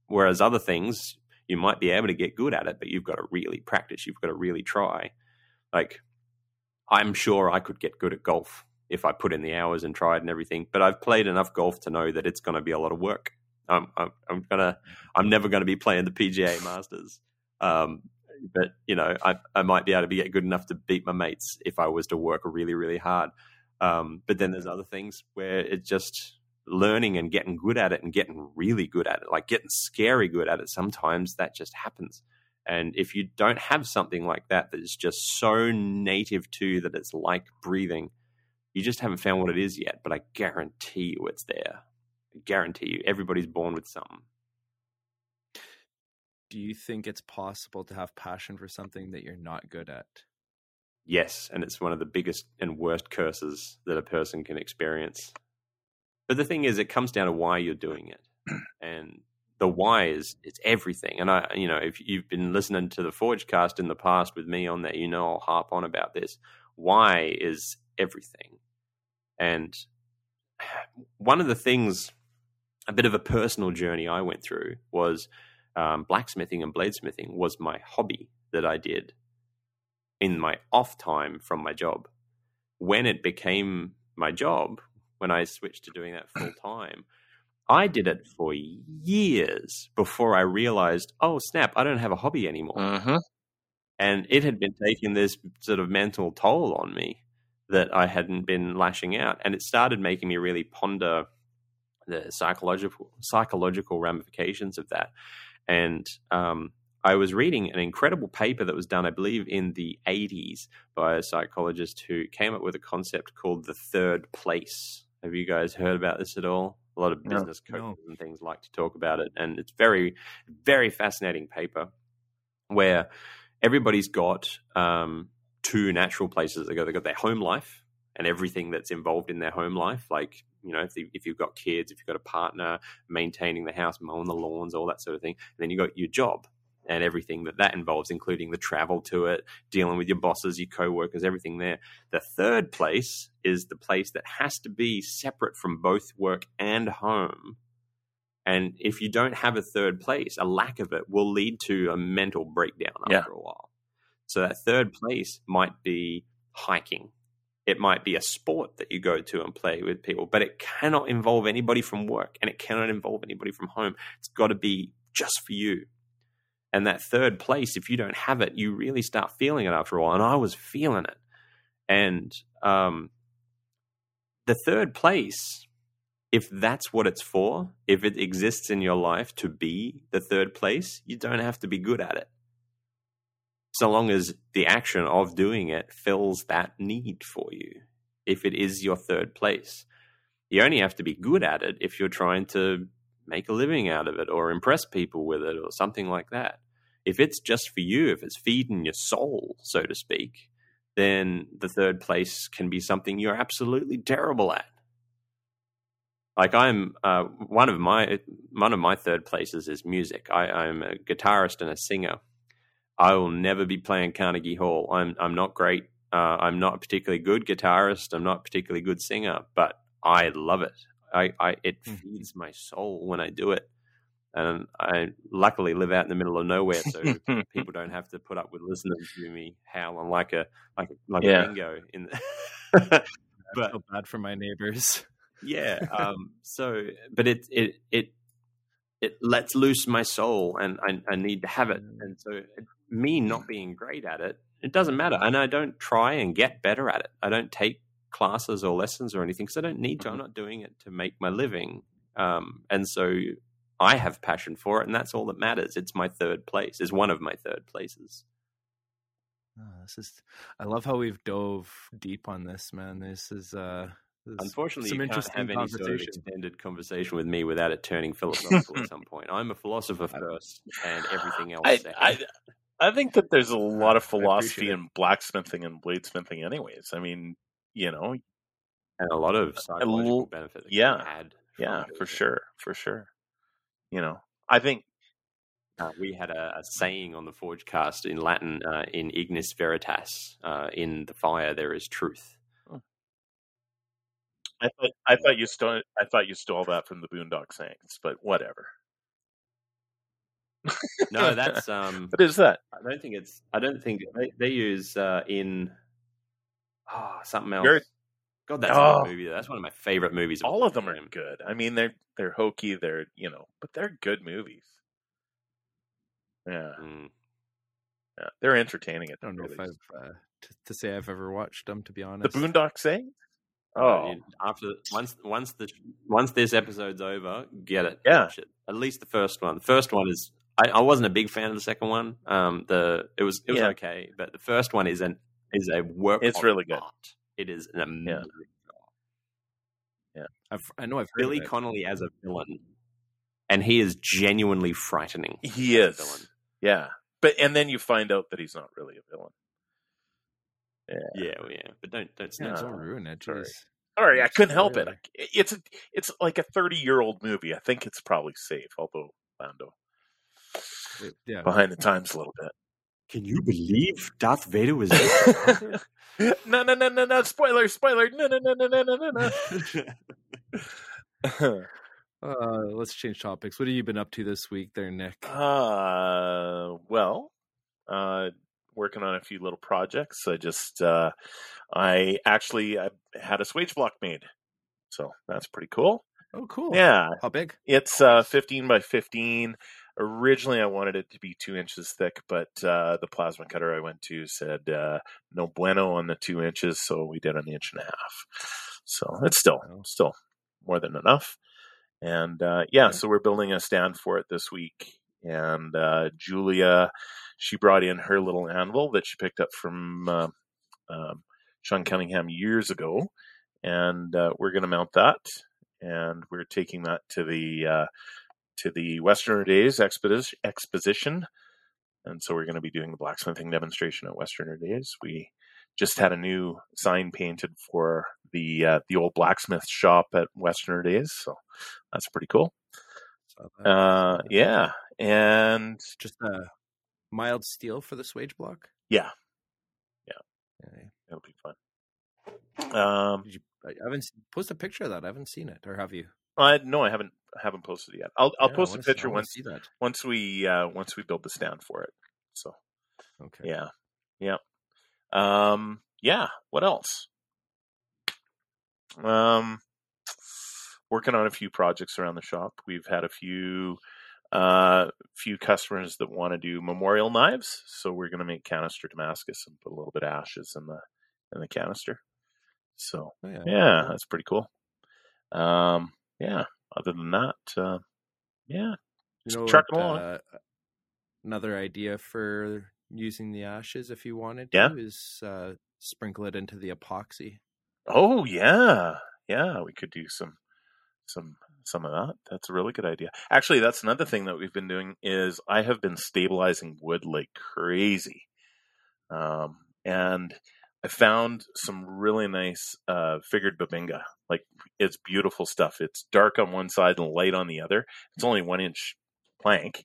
Whereas other things, you might be able to get good at it, but you've got to really practice. You've got to really try. Like, I'm sure I could get good at golf if I put in the hours and tried and everything, but I've played enough golf to know that it's going to be a lot of work. I'm never going to be playing the PGA Masters. But, you know, I might be able to get good enough to beat my mates if I was to work really, really hard. But then there's other things where it's just learning and getting good at it and getting really good at it, like getting scary good at it. Sometimes that just happens. And if you don't have something like that that is just so native to that it's like breathing, you just haven't found what it is yet. But I guarantee you it's there. I guarantee you everybody's born with something. Do you think it's possible to have passion for something that you're not good at? Yes, and it's one of the biggest and worst curses that a person can experience. But the thing is, it comes down to why you're doing it. And the why is, it's everything. And I, you know, if you've been listening to the Forgecast in the past with me on there, you know, I'll harp on about this. Why is everything. And one of the things, a bit of a personal journey I went through was, blacksmithing and bladesmithing was my hobby that I did in my off time from my job. When it became my job, when I switched to doing that full time, I did it for years before I realized, oh snap, I don't have a hobby anymore. Uh-huh. And it had been taking this sort of mental toll on me that I hadn't been lashing out. And it started making me really ponder the psychological ramifications of that. And I was reading an incredible paper that was done, I believe, in the 80s by a psychologist who came up with a concept called the third place. Have you guys heard about this at all? A lot of business coaches and things like to talk about it. And it's very, very fascinating paper where everybody's got two natural places. They've got their home life and everything that's involved in their home life, like, you know, if you've got kids, if you've got a partner, maintaining the house, mowing the lawns, all that sort of thing. And then you got your job and everything that involves, including the travel to it, dealing with your bosses, your co-workers, everything there. The third place is the place that has to be separate from both work and home. And if you don't have a third place, a lack of it will lead to a mental breakdown after a while. So that third place might be hiking. It might be a sport that you go to and play with people, but it cannot involve anybody from work and it cannot involve anybody from home. It's got to be just for you. And that third place, if you don't have it, you really start feeling it after a while. And I was feeling it. And the third place, if that's what it's for, if it exists in your life to be the third place, you don't have to be good at it. So long as the action of doing it fills that need for you, if it is your third place. You only have to be good at it if you're trying to make a living out of it or impress people with it or something like that. If it's just for you, if it's feeding your soul, so to speak, then the third place can be something you're absolutely terrible at. Like I'm one of my third places is music. I'm a guitarist and a singer. I will never be playing Carnegie Hall. I'm not great. I'm not a particularly good guitarist. I'm not a particularly good singer, but I love it. It feeds my soul when I do it. And I luckily live out in the middle of nowhere, so people don't have to put up with listening to me howling like a dingo. But I feel bad for my neighbors. Yeah. So, but it lets loose my soul, and I need to have it. And so, me not being great at it, it doesn't matter. And I don't try and get better at it. I don't take classes or lessons or anything because I don't need to. I'm not doing it to make my living. And so I have passion for it, and that's all that matters. It's my third place. It's one of my third places. Oh, this is. I love how we've dove deep on this, man. This is. Unfortunately, you can't have any sort of extended conversation with me without it turning philosophical at some point. I'm a philosopher first, and everything else second. I think that there's a lot of philosophy in blacksmithing and bladesmithing, anyways. I mean, you know, and a lot of psychological benefit. Yeah, for sure. You know, I think we had a saying on the Forgecast in Latin: "In ignis veritas," in the fire there is truth. I thought you stole that from the Boondock Saints, but whatever. No, that's What is that? I don't think they use in something else. God, that's a movie. That's one of my favorite movies. All of them are good. I mean, they're hokey. They're but they're good movies. Yeah, yeah, they're entertaining. I don't know if I've to say I've ever watched them. To be honest, the Boondock Saints. Oh, after once this episode's over, get it. Yeah, watch it. At least the first one. The first one is I wasn't a big fan of the second one. It was okay, but the first one is a work. It's really good. Art. It is an amazing film. Yeah, I know. I've heard Billy Connolly as a villain, and he is genuinely frightening. He is. Villain. Yeah, and then you find out that he's not really a villain. Yeah. But don't ruin it. Sorry, I couldn't help it. It's like a 30-year-old movie. I think it's probably safe, although Lando behind the times a little bit. Can you believe Darth Vader was? No! Spoiler! No! Let's change topics. What have you been up to this week, there, Nick? Working on a few little projects. I just I had a swage block made, so that's pretty cool. Oh, cool! Yeah, how big? It's 15 by 15. Originally, I wanted it to be 2 inches thick, but the plasma cutter I went to said no bueno on the 2 inches, so we did an 1.5 inches. So it's still more than enough. And so we're building a stand for it this week. And Julia, she brought in her little anvil that she picked up from Sean Cunningham years ago, and we're going to mount that, and we're taking that to the. To the Westerner Days exposition. And so we're going to be doing the blacksmithing demonstration at Westerner Days. We just had a new sign painted for the old blacksmith shop at Westerner Days. So that's pretty cool. Yeah. And just a mild steel for the swage block. Yeah. It'll be fun. I haven't posted a picture of that. I haven't seen it, or have you? No, I haven't posted it yet. I'll post a picture once we build the stand for it. So, okay. Yeah. What else? Working on a few projects around the shop. We've had a few customers that want to do memorial knives, so we're going to make canister Damascus and put a little bit of ashes in the canister. So, that's pretty cool. Other than that, just trucking along. Another idea for using the ashes, if you wanted to, is sprinkle it into the epoxy. Oh yeah, we could do some of that. That's a really good idea. Actually, that's another thing that we've been doing is I have been stabilizing wood like crazy, and I found some really nice figured Babinga. Like, it's beautiful stuff. It's dark on one side and light on the other. It's only 1-inch plank.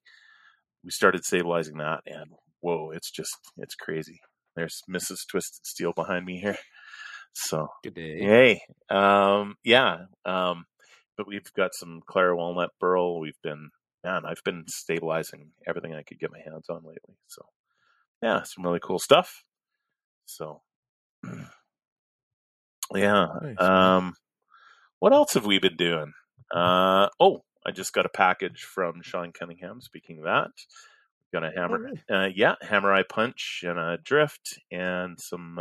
We started stabilizing that, and whoa, it's crazy. There's Mrs. Twisted Steel behind me here. So, good day. Hey, but we've got some Clara walnut burl. I've been stabilizing everything I could get my hands on lately. So, yeah, some really cool stuff. So. Yeah. Nice. What else have we been doing? I just got a package from Sean Cunningham. Speaking of that, got a hammer eye punch and a drift and some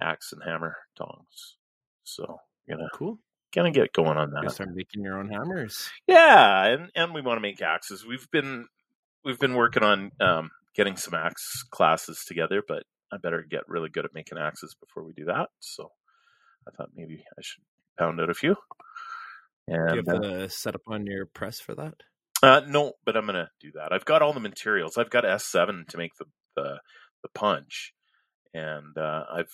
axe and hammer tongs. So cool. Gonna get going on that. You start making your own hammers. Yeah, and we want to make axes. We've been working on getting some axe classes together, but I better get really good at making axes before we do that. So I thought maybe I should pound out a few. And, do you have the setup on your press for that? No, but I'm going to do that. I've got all the materials. I've got S7 to make the punch. And I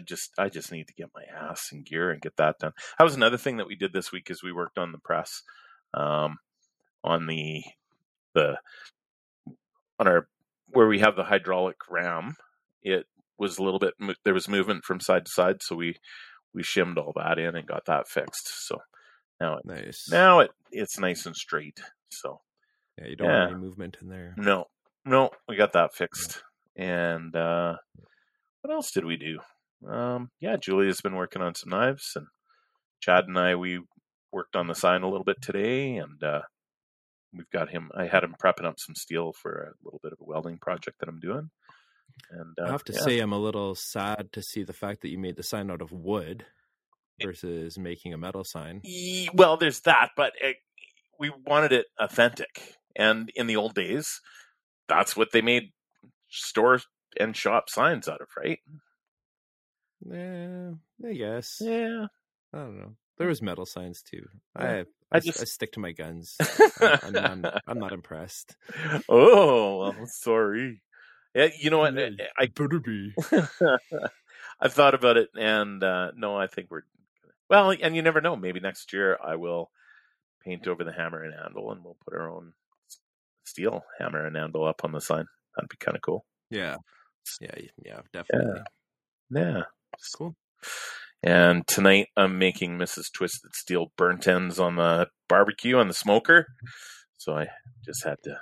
just need to get my ass in gear and get that done. That was another thing that we did this week is we worked on the press, where we have the hydraulic ram. It was a little bit, there was movement from side to side. So we shimmed all that in and got that fixed. So now it's nice and straight. So yeah, you don't have any movement in there. No, we got that fixed. Yeah. And what else did we do? Julia's been working on some knives, and Chad and we worked on the sign a little bit today, and we've got him. I had him prepping up some steel for a little bit of a welding project that I'm doing. And I have to say, I'm a little sad to see the fact that you made the sign out of wood versus making a metal sign. Well, there's that, but we wanted it authentic. And in the old days, that's what they made store and shop signs out of, right? Yeah, I guess. Yeah, I don't know. There was metal signs too. Yeah, I stick to my guns. I'm not impressed. Oh, well, sorry. Yeah, you know what? I better be. I thought about it, and no, I think we're well. And you never know. Maybe next year I will paint over the hammer and handle, and we'll put our own steel hammer and handle up on the sign. That'd be kind of cool. Yeah, definitely. Yeah. Cool. And tonight I'm making Mrs. Twisted Steel burnt ends on the barbecue on the smoker. So I just had to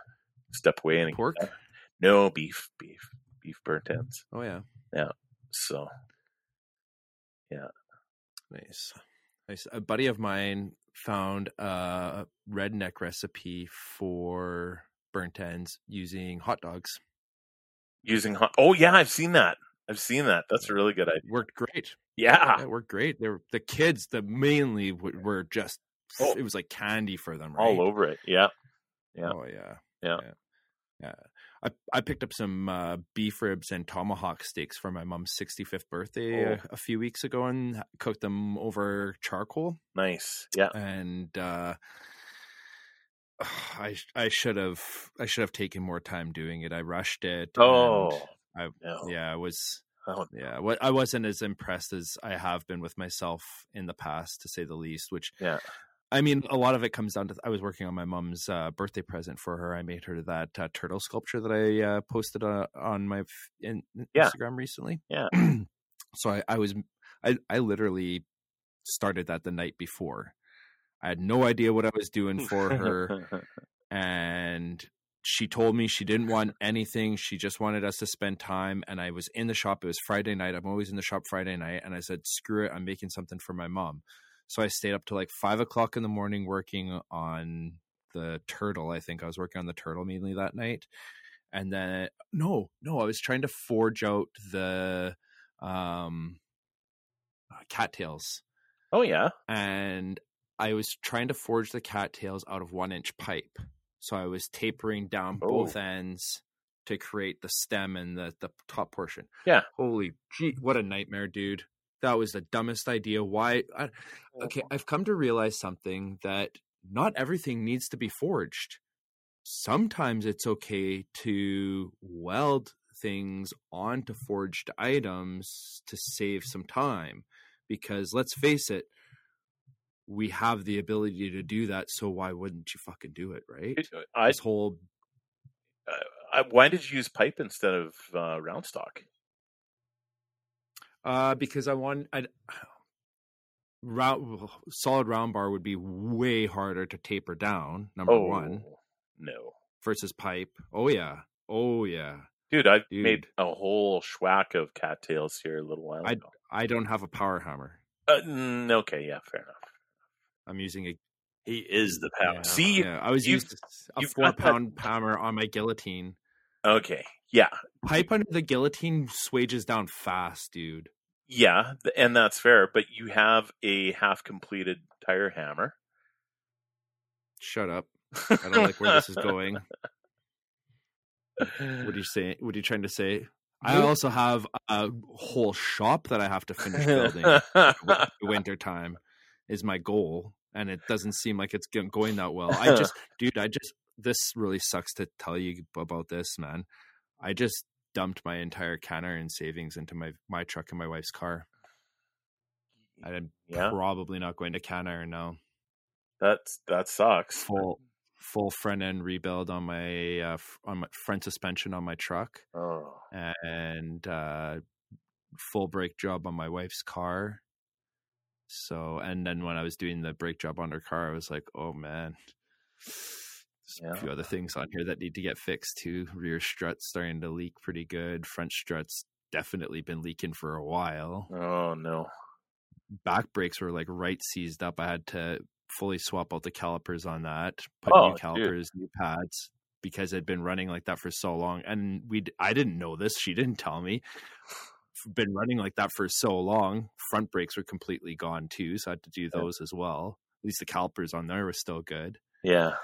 step away and pork. No, beef burnt ends. Oh yeah. Yeah. So yeah. Nice. A buddy of mine found a redneck recipe for burnt ends using hot dogs. Oh yeah, I've seen that. That's a really good idea. Worked great. Yeah. It worked great. The kids that mainly were just, it was like candy for them, right? All over it. Yeah. Yeah. Oh, yeah. Yeah. Yeah. I picked up some beef ribs and tomahawk steaks for my mom's 65th birthday a few weeks ago and cooked them over charcoal. Nice. Yeah. And I should have taken more time doing it. I rushed it. I wasn't as impressed as I have been with myself in the past, to say the least, which I mean, a lot of it comes down to, I was working on my mom's birthday present for her. I made her that turtle sculpture that I posted on my Instagram recently. Yeah. So I literally started that the night before. I had no idea what I was doing for her. And she told me she didn't want anything. She just wanted us to spend time. And I was in the shop. It was Friday night. I'm always in the shop Friday night. And I said, screw it. I'm making something for my mom. So I stayed up to like 5 o'clock in the morning working on the turtle. I think I was working on the turtle mainly that night. And then I was trying to forge out the cattails. Oh yeah. And I was trying to forge the cattails out of 1-inch pipe. So I was tapering down both ends to create the stem and the top portion. Yeah. Holy gee, what a nightmare, dude. That was the dumbest idea. Why? I've come to realize something, that not everything needs to be forged. Sometimes it's okay to weld things onto forged items to save some time. Because let's face it, we have the ability to do that, so why wouldn't you fucking do it, right? Why did you use pipe instead of round stock? Because solid round bar would be way harder to taper down. Number one, no, versus pipe. Oh yeah, dude, I've made a whole schwack of cattails here a little while ago. I don't have a power hammer. Okay, yeah, fair enough. I'm using a... He is the power. Yeah, see, yeah, I was used to a 4-pound hammer on my guillotine. Okay, yeah. Pipe under the guillotine swages down fast, dude. Yeah, and that's fair, but you have a half-completed tire hammer. Shut up. I don't like where this is going. What are you saying? What are you trying to say? I also have a whole shop that I have to finish building in wintertime is my goal. And it doesn't seem like it's going that well. This really sucks to tell you about this, man. I just dumped my entire CanIron savings into my truck and my wife's car. I'm probably not going to CanIron now. That sucks. Full front end rebuild on my front suspension on my truck, and full brake job on my wife's car. So, and then when I was doing the brake job on her car, I was like, oh man, there's a few other things on here that need to get fixed too. Rear struts starting to leak pretty good. Front struts definitely been leaking for a while. Oh no. Back brakes were like right seized up. I had to fully swap out the calipers on that, put new calipers, dude. New pads, because I'd been running like that for so long. And I didn't know this. She didn't tell me. Been running like that for so long. Front brakes were completely gone too, so I had to do those as well. At least the calipers on there were still good. Yeah.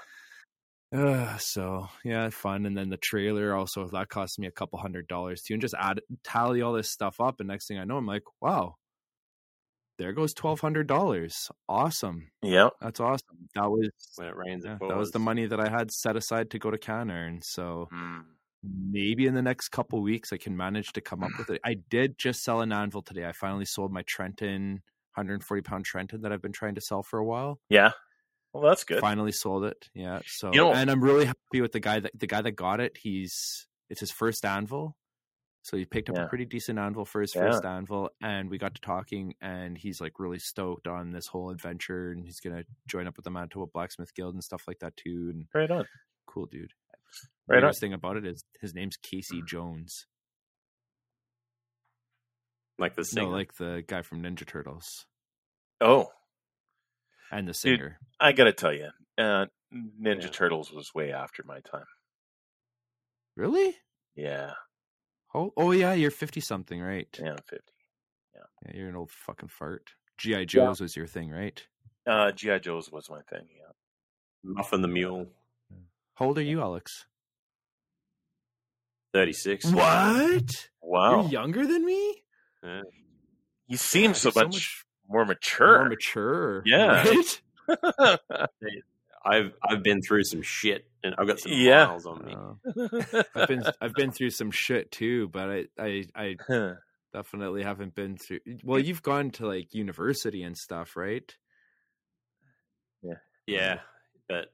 So yeah, fun. And then the trailer also, that cost me a couple $100 too. And just tally all this stuff up, and next thing I know, I'm like, wow, there goes $1,200. Awesome. Yeah, that's awesome. That was when it rains. Yeah, that was the money that I had set aside to go to CanIron. So. Maybe in the next couple weeks I can manage to come up with it. I did just sell an anvil today. I finally sold my Trenton, 140-pound Trenton that I've been trying to sell for a while. Yeah, well, that's good. Finally sold it. Yeah. So, and I'm really happy with the guy that got it. It's his first anvil, so he picked up a pretty decent anvil for his first anvil. And we got to talking, and he's like really stoked on this whole adventure, and he's gonna join up with the Manitoba Blacksmith Guild and stuff like that too. And right on, cool dude. Right. The nice thing about it is his name's Casey Jones. Like the singer? No, like the guy from Ninja Turtles. Oh. And the singer. Dude, I gotta tell you, Ninja Turtles was way after my time. Really? Yeah. Oh yeah, you're 50-something, right? Yeah, I'm 50. Yeah, you're an old fucking fart. G.I. Joe's was your thing, right? G.I. Joe's was my thing, yeah. Muffin the Mule. How old are you, Alex? 36. What? Wow. You're younger than me? Yeah. You seem so much more mature. More mature. Yeah. Right? I've been through some shit, and I've got some miles on me. I've been through some shit too, but I definitely haven't been through. Well, you've gone to like university and stuff, right? Yeah. Yeah, but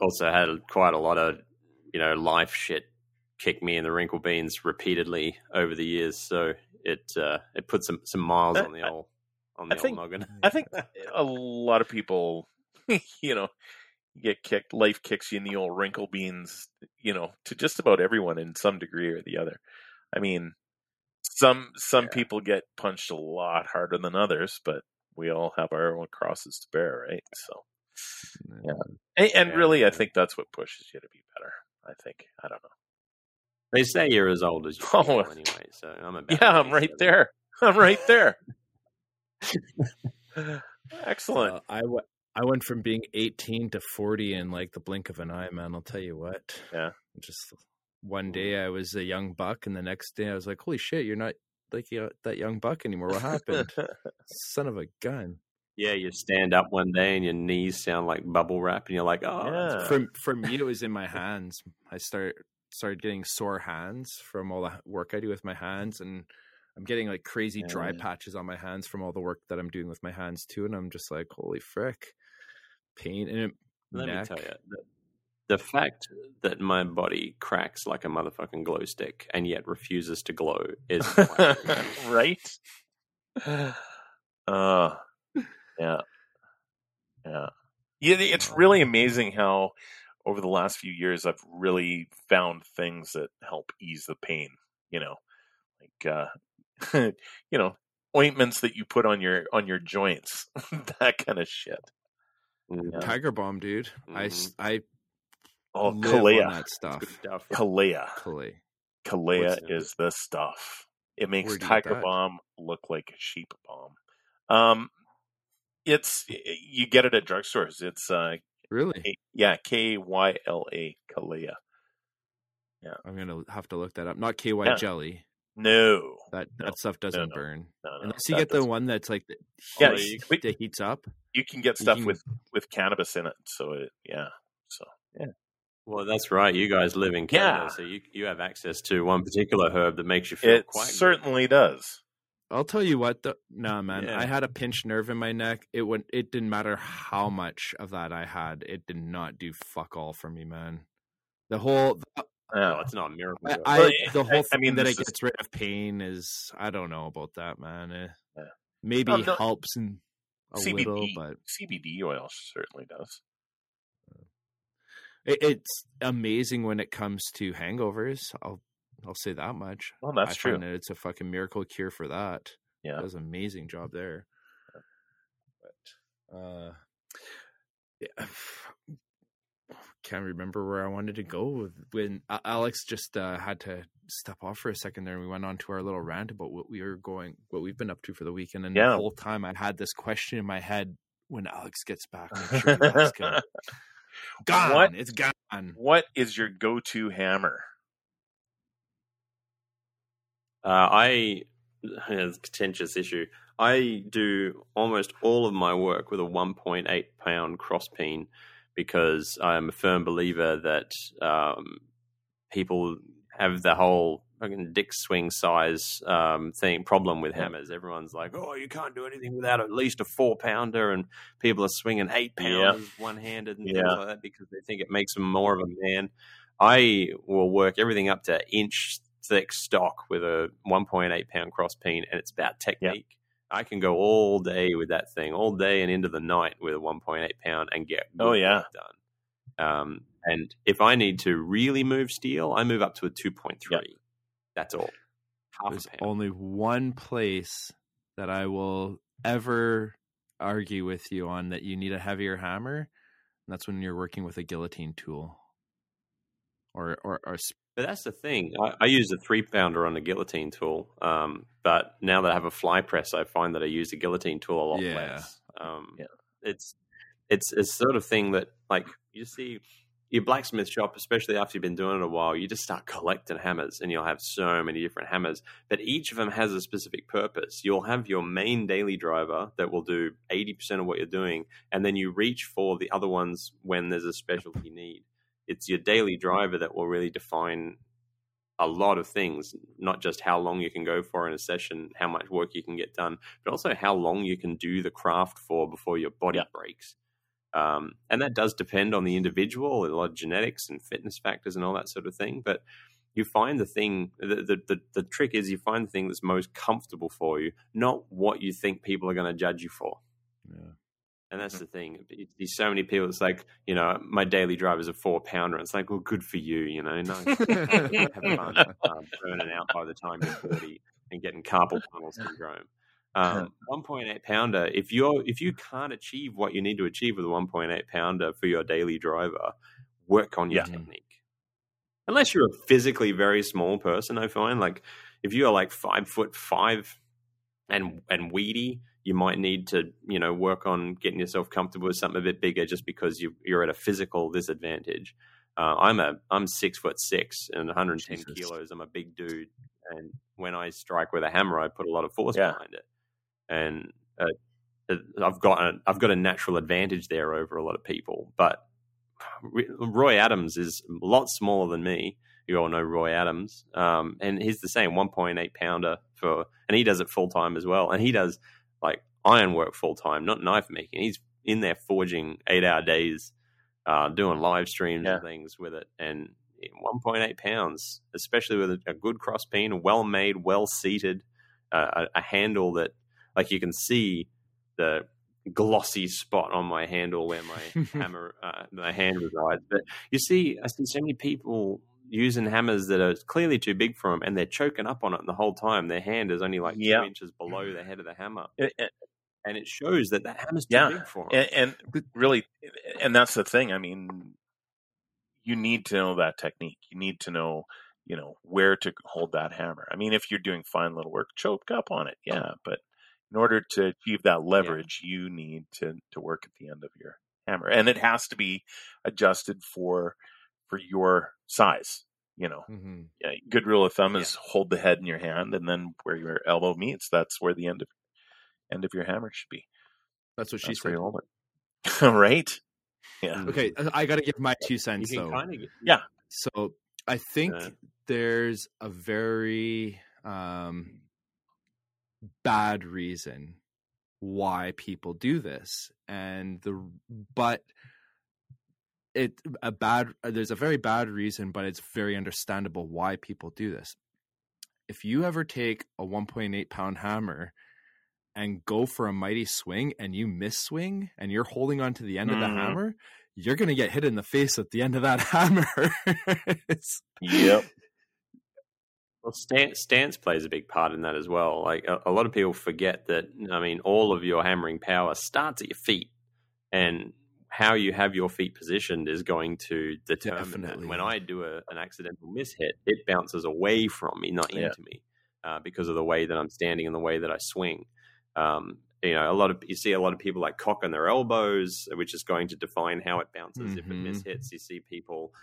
also had quite a lot of, life shit kick me in the wrinkle beans repeatedly over the years, so it put some miles on the old noggin. I think a lot of people, get kicked. Life kicks you in the old wrinkle beans, to just about everyone in some degree or the other. I mean, some people get punched a lot harder than others, but we all have our own crosses to bear, right? So. Yeah. And really, I think that's what pushes you to be better. I think. I don't know. They say you're as old as you are anyway, so I'm about I'm right there. Excellent. I went from being 18 to 40 in like the blink of an eye, man. I'll tell you what. Yeah. Just one day I was a young buck, and the next day I was like, holy shit, you're not like that young buck anymore. What happened? Son of a gun. Yeah, you stand up one day and your knees sound like bubble wrap, and you're like, oh. Yeah. For me, it was in my hands. I started getting sore hands from all the work I do with my hands, and I'm getting like crazy dry patches on my hands from all the work that I'm doing with my hands too. And I'm just like, holy frick, pain in it. Let me tell you, the fact that my body cracks like a motherfucking glow stick and yet refuses to glow is right. Yeah. It's really amazing how over the last few years I've really found things that help ease the pain. Like ointments that you put on your joints, that kind of shit. Yeah. Tiger Balm, dude. Mm-hmm. I live Kalaya on that stuff. Kalaya is the stuff. It makes Tiger Balm look like sheep balm. It's you get it at drugstores. It's really K-Y-L-A Kalaya. Yeah, I'm gonna have to look that up. Not KY jelly. No, that stuff doesn't burn. No, unless you get the one that's like that heats up. You can get stuff with cannabis in it. So yeah. Well, that's right. You guys live in Canada, so you have access to one particular herb that makes you feel quite good. It certainly does. I'll tell you what, man. Yeah. I had a pinched nerve in my neck. It didn't matter how much of that I had. It did not do fuck all for me, man. No, it's not a miracle. I mean, it gets rid of pain is, I don't know about that, man. Maybe helps a little, but CBD oil certainly does. It's amazing when it comes to hangovers. I'll say that much. Well, that's true. That it's a fucking miracle cure for that. Yeah, it does an amazing job there. But can't remember where I wanted to go when Alex just had to step off for a second there. And we went on to our little rant about what we've been up to for the weekend. And the whole time I had this question in my head: when Alex gets back, make sure that's gone. It's gone. What is your go-to hammer? It's a contentious issue. I do almost all of my work with a 1.8 pound crosspeen because I'm a firm believer that people have the whole fucking dick swing size thing problem with hammers. Everyone's like, oh, you can't do anything without at least a 4-pounder, and people are swinging 8 pounders one-handed and things like that because they think it makes them more of a man. I will work everything up to inch thick stock with a 1.8 pound cross peen, and it's about technique. I can go all day with that thing, all day and into the night with a 1.8 pound and get done. And if I need to really move steel, I move up to a 2.3. That's all. There's only one place that I will ever argue with you on that you need a heavier hammer, and that's when you're working with a guillotine tool. Or but that's the thing. I use a 3-pounder on a guillotine tool, but now that I have a fly press, I find that I use the guillotine tool a lot less. It's sort of thing that, like, you see your blacksmith shop, especially after you've been doing it a while, you just start collecting hammers, and you'll have so many different hammers, but each of them has a specific purpose. You'll have your main daily driver that will do 80% of what you're doing, and then you reach for the other ones when there's a specialty need. It's your daily driver that will really define a lot of things, not just how long you can go for in a session, how much work you can get done, but also how long you can do the craft for before your body breaks. And that does depend on the individual, a lot of genetics and fitness factors and all that sort of thing. But you find the thing, the trick is you find the thing that's most comfortable for you, not what you think people are going to judge you for. Yeah. And that's the thing. You see so many people, it's like, you know, my daily drive is a 4-pounder. It's like, well, good for you, you know. No, have fun burning out by the time you're 40 and getting carpal tunnel syndrome. 1.8-pounder, if you can't achieve what you need to achieve with a 1.8-pounder for your daily driver, work on your technique. Unless you're a physically very small person, I find. Like, if you are like 5'5" and weedy, you might need to, you know, work on getting yourself comfortable with something a bit bigger just because you're at a physical disadvantage. I'm 6'6" and 110 kilos. I'm a big dude, and when I strike with a hammer, I put a lot of force behind it, and I've got a natural advantage there over a lot of people. But Roy Adams is a lot smaller than me. You all know Roy Adams, and he's the same 1.8-pounder and he does it full time as well, and he does like iron work full time, not knife making. He's in there forging 8-hour days, doing live streams and things with it. And 1.8 pounds, especially with a good cross peen, well made, well seated, a handle that, like, you can see the glossy spot on my handle where my hammer, my hand resides. But I see so many people using hammers that are clearly too big for them, and they're choking up on it the whole time. Their hand is only like 2 inches below the head of the hammer. And it shows that hammer's too big for them. And really, and that's the thing. I mean, you need to know that technique. You need to know, you know, where to hold that hammer. I mean, if you're doing fine little work, choke up on it. Yeah. But in order to achieve that leverage, you need to work at the end of your hammer. And it has to be adjusted for your size, you know. Mm-hmm. Yeah, good rule of thumb is hold the head in your hand, and then where your elbow meets, that's where the end of your hammer should be. That's what she said. Right? Yeah. Okay, I got to give my 2 cents, though. Yeah. So I think there's a very bad reason why people do this, there's a very bad reason, but it's very understandable why people do this. If you ever take a 1.8 pound hammer and go for a mighty swing and you miss swing and you're holding on to the end of the hammer, you're going to get hit in the face at the end of that hammer. Yep. Well, stance plays a big part in that as well. Like a lot of people forget that, I mean, all of your hammering power starts at your feet, and how you have your feet positioned is going to determine that. When I do an accidental mishit, it bounces away from me, not into me, because of the way that I'm standing and the way that I swing. You know, you see a lot of people like cocking their elbows, which is going to define how it bounces. Mm-hmm. If it mishits, you see people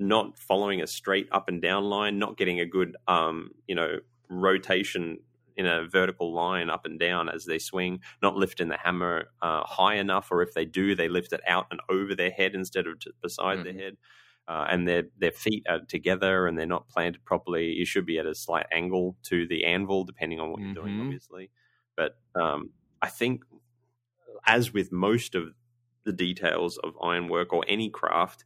not following a straight up and down line, not getting a good, rotation in a vertical line up and down as they swing, not lifting the hammer high enough, or if they do, they lift it out and over their head instead of beside their head, and their feet are together and they're not planted properly. You should be at a slight angle to the anvil, depending on what you're doing, obviously. But I think, as with most of the details of ironwork or any craft,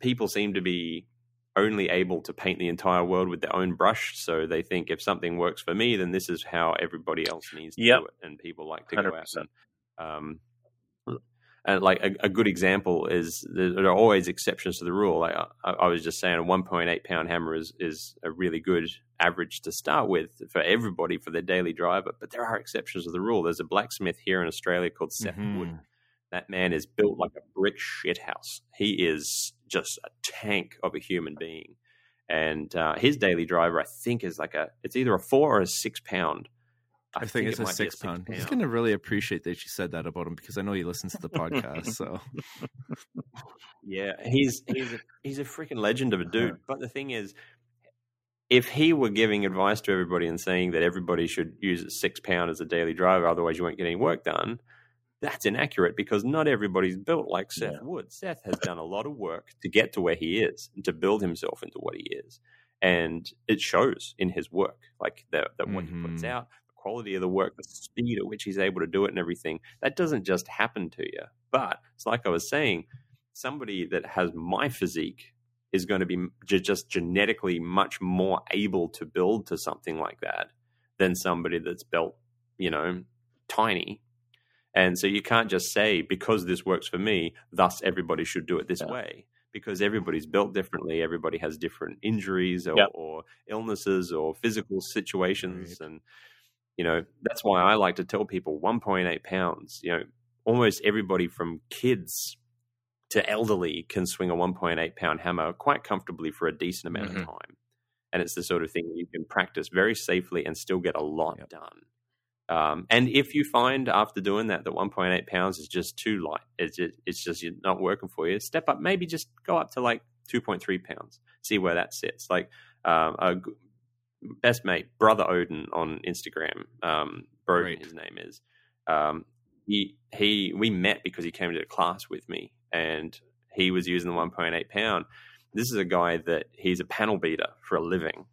people seem to be only able to paint the entire world with their own brush. So they think if something works for me, then this is how everybody else needs to do it. And people like to 100%. Go out and like a good example is there are always exceptions to the rule. Like I was just saying, a 1.8 pound hammer is a really good average to start with for everybody, for their daily driver. But there are exceptions to the rule. There's a blacksmith here in Australia called Seth Wood. That man is built like a brick shithouse. He is just a tank of a human being. And his daily driver, I think, is it's either a 4 or a 6 pound. I think it's a 6 pound. He's going to really appreciate that you said that about him, because I know he listens to the podcast. So yeah, he's a freaking legend of a dude. But the thing is, if he were giving advice to everybody and saying that everybody should use a 6 pound as a daily driver, otherwise you won't get any work done, that's inaccurate, because not everybody's built like Seth Wood. Seth has done a lot of work to get to where he is and to build himself into what he is. And it shows in his work, like that what he puts out, the quality of the work, the speed at which he's able to do it and everything. That doesn't just happen to you. But it's like I was saying, somebody that has my physique is going to be just genetically much more able to build to something like that than somebody that's built, tiny. And so you can't just say, because this works for me, thus everybody should do it this way, because everybody's built differently. Everybody has different injuries or illnesses or physical situations. Right. And, that's why I like to tell people 1.8 pounds, almost everybody from kids to elderly can swing a 1.8 pound hammer quite comfortably for a decent amount of time. And it's the sort of thing you can practice very safely and still get a lot done. And if you find after doing that 1.8 pounds is just too light, it's just not working for you, step up, maybe just go up to like 2.3 pounds, see where that sits. Like our best mate, Brother Odin on Instagram, Broden, his name is, we met because he came to the class with me and he was using the 1.8 pound. This is a guy that he's a panel beater for a living.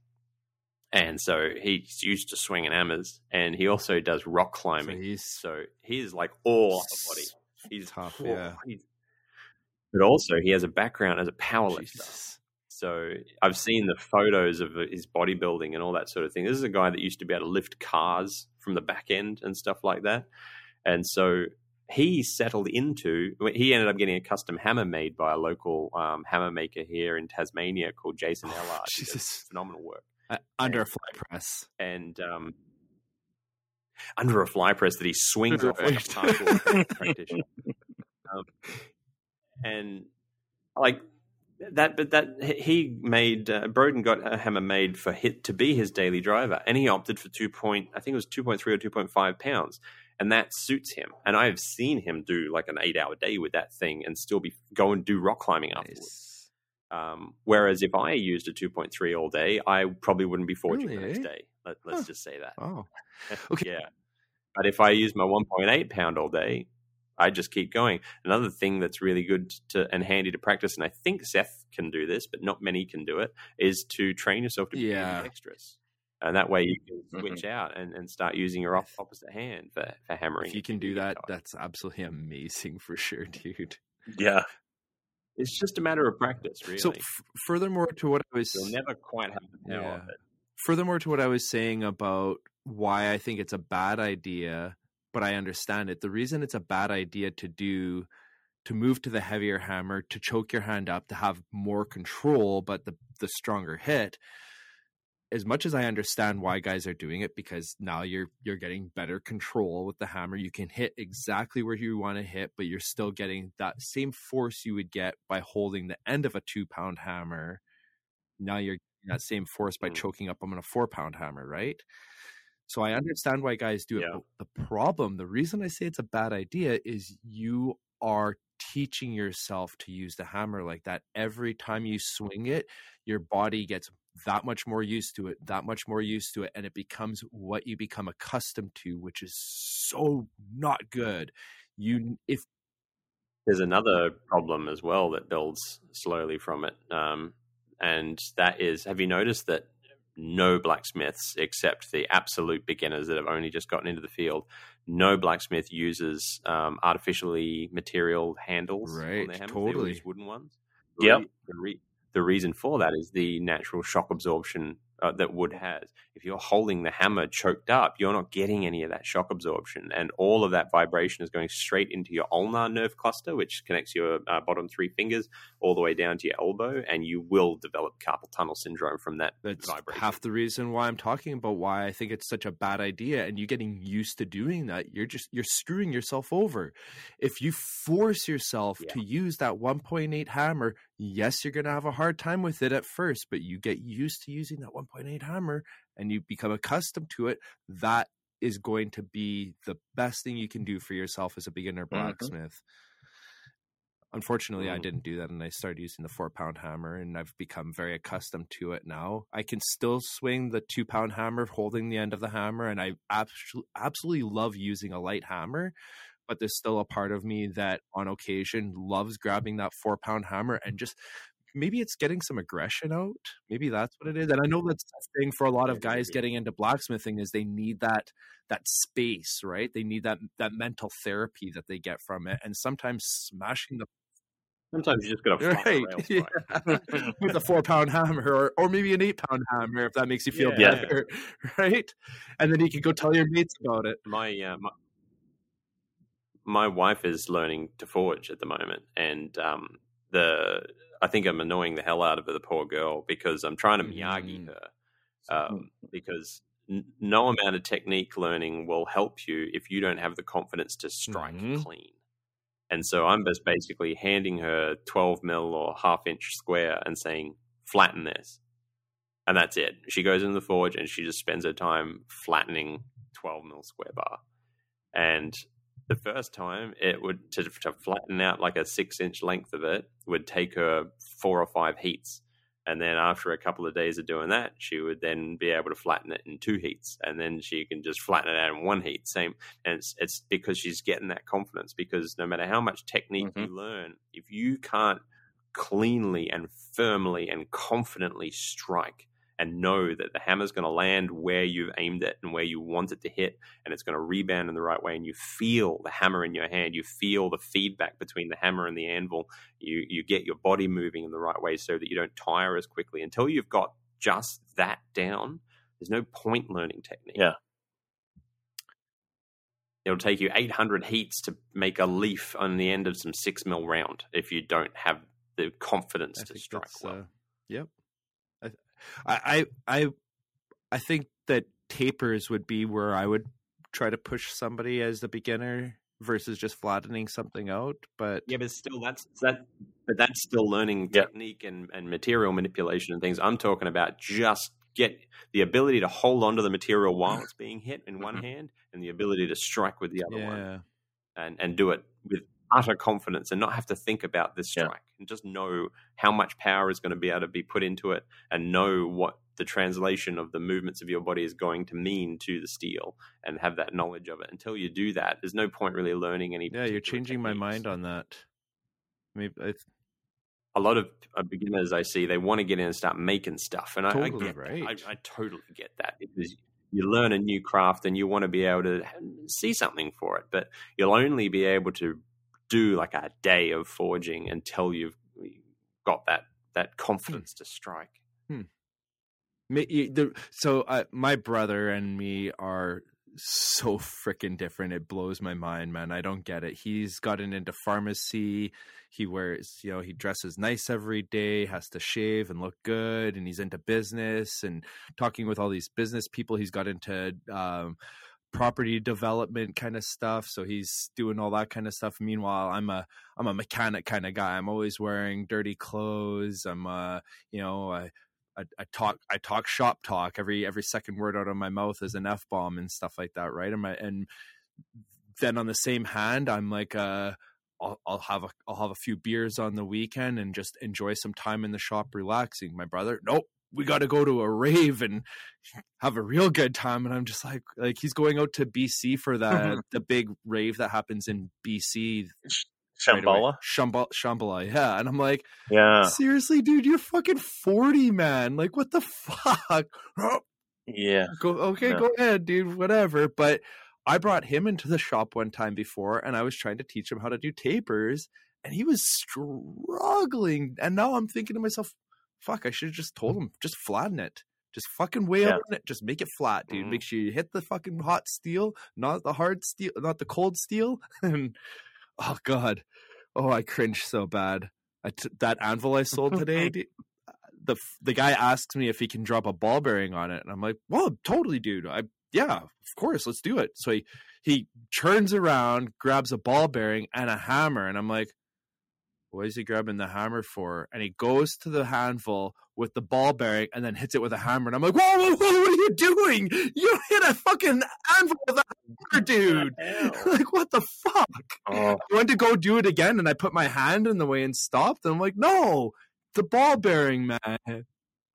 And so he's used to swinging hammers, and he also does rock climbing. So he's like all body. He's tough, but also he has a background as a powerlifter. So I've seen the photos of his bodybuilding and all that sort of thing. This is a guy that used to be able to lift cars from the back end and stuff like that. And so he settled into, he ended up getting a custom hammer made by a local hammer maker here in Tasmania called Jason Ellard. Jesus. Phenomenal work. Under a fly press. And under a fly press that he swings off like a parkour practitioner. And like that, but that he made, Broden got a hammer made for Hit to be his daily driver, and he opted for 2.3 or 2.5 pounds, and that suits him. And I've seen him do like an 8-hour day with that thing and still be go and do rock climbing afterwards. Whereas if I used a 2.3 all day, I probably wouldn't be forging the next day. Let's just say that. Oh, okay. Yeah. But if I use my 1.8 pound all day, I just keep going. Another thing that's really good to, and handy to practice, and I think Seth can do this, but not many can do it, is to train yourself to be dexterous. And that way you can switch out and start using your opposite hand for hammering. If you can do that, that's absolutely amazing for sure, dude. Yeah. It's just a matter of practice, really. So furthermore to what I was... You'll never quite have the power of it. Furthermore to what I was saying about why I think it's a bad idea... but I understand it. The reason it's a bad idea to move to the heavier hammer, to choke your hand up, to have more control, but the stronger hit, as much as I understand why guys are doing it, because now you're getting better control with the hammer. You can hit exactly where you want to hit, but you're still getting that same force you would get by holding the end of a 2-pound hammer. Now you're getting that same force by choking up on a 4-pound hammer, right? So I understand why guys do it. Yeah. But the problem, the reason I say it's a bad idea is you are teaching yourself to use the hammer like that. Every time you swing it, your body gets that much more used to it. And it becomes what you become accustomed to, which is so not good. There's another problem as well that builds slowly from it. And that is, have you noticed that no blacksmiths, except the absolute beginners that have only just gotten into the field, no blacksmith uses artificially material handles on their hammers. Totally. They use wooden ones. Yep. The reason for that is the natural shock absorption that wood has. If you're holding the hammer choked up, you're not getting any of that shock absorption, and all of that vibration is going straight into your ulnar nerve cluster, which connects your bottom three fingers all the way down to your elbow, and you will develop carpal tunnel syndrome from that. That's vibration. Half the reason why I'm talking about why I think it's such a bad idea, and you getting used to doing that, you're screwing yourself over. If you force yourself to use that 1.8 hammer, yes, you're going to have a hard time with it at first, but you get used to using that 1.8 hammer and you become accustomed to it. That is going to be the best thing you can do for yourself as a beginner blacksmith. Unfortunately, I didn't do that, and I started using the 4-pound hammer, and I've become very accustomed to it now. I can still swing the 2-pound hammer holding the end of the hammer, and I absolutely love using a light hammer. But there's still a part of me that on occasion loves grabbing that 4-pound hammer and just, maybe it's getting some aggression out. Maybe that's what it is. And I know that's the thing for a lot of guys getting into blacksmithing is they need that space, right? They need that mental therapy that they get from it. And sometimes sometimes you just got to with a 4-pound hammer or maybe an 8-pound hammer if that makes you feel better, right? And then you can go tell your mates about it. My wife is learning to forge at the moment, and I think I'm annoying the hell out of the poor girl because I'm trying to Miyagi her because no amount of technique learning will help you if you don't have the confidence to strike clean. And so I'm just basically handing her 12 mil or half-inch square and saying, flatten this. And that's it. She goes into the forge and she just spends her time flattening 12 mil square bar. And... the first time it would to flatten out like a 6-inch length of it would take her 4 or 5 heats. And then after a couple of days of doing that, she would then be able to flatten it in 2 heats. And then she can just flatten it out in 1 heat. Same. And it's because she's getting that confidence, because no matter how much technique you learn, if you can't cleanly and firmly and confidently strike and know that the hammer's going to land where you've aimed it and where you want it to hit, and it's going to rebound in the right way, and you feel the hammer in your hand, you feel the feedback between the hammer and the anvil, you get your body moving in the right way so that you don't tire as quickly. Until you've got just that down, there's no point learning technique. Yeah. it'll take you 800 heats to make a leaf on the end of some 6mm round if you don't have the confidence to strike well. Yep. I think that tapers would be where I would try to push somebody as the beginner versus just flattening something out. But yeah, but still that's still learning technique and material manipulation and things. I'm talking about just get the ability to hold onto the material while it's being hit in one hand and the ability to strike with the other one and do it with utter confidence and not have to think about this strike and just know how much power is going to be able to be put into it and know what the translation of the movements of your body is going to mean to the steel and have that knowledge of it. Until you do that, there's no point really learning any. Yeah, you're changing my mind on that. Maybe a lot of beginners I see, they want to get in and start making stuff. And totally, I totally get that. Because you learn a new craft and you want to be able to see something for it, but you'll only be able to do like a day of forging until you've got that confidence to strike. So my brother and me are so freaking different. It blows my mind, man. I don't get it. He's gotten into pharmacy. He wears, he dresses nice every day, has to shave and look good. And he's into business and talking with all these business people. He's got into property development kind of stuff. So he's doing all that kind of stuff. Meanwhile, I'm a mechanic kind of guy. I'm always wearing dirty clothes. I talk shop talk. Every second word out of my mouth is an F-bomb and stuff like that, right? And then on the same hand, I'm like, I'll have a few beers on the weekend and just enjoy some time in the shop relaxing. My brother, nope, we got to go to a rave and have a real good time. And I'm just like he's going out to BC for the big rave that happens in BC. Shambhala? Shambhala, yeah. And I'm like, yeah. Seriously, dude, you're fucking 40, man. Like, what the fuck? Yeah. Go ahead, dude, whatever. But I brought him into the shop one time before, and I was trying to teach him how to do tapers, and he was struggling. And now I'm thinking to myself, fuck, I should have just told him, just flatten it. Just fucking weigh up on it. Just make it flat, dude. Make sure you hit the fucking hot steel, not the hard steel, not the cold steel. And oh, God. Oh, I cringe so bad. That anvil I sold today, the guy asks me if he can drop a ball bearing on it. And I'm like, well, totally, dude. Yeah, of course. Let's do it. So he turns around, grabs a ball bearing and a hammer. And I'm like, what is he grabbing the hammer for? And he goes to the anvil with the ball bearing and then hits it with a hammer. And I'm like, whoa, what are you doing? You hit a fucking anvil with a hammer, dude. Like, what the fuck? Oh. I went to go do it again, and I put my hand in the way and stopped. And I'm like, no, the ball bearing, man.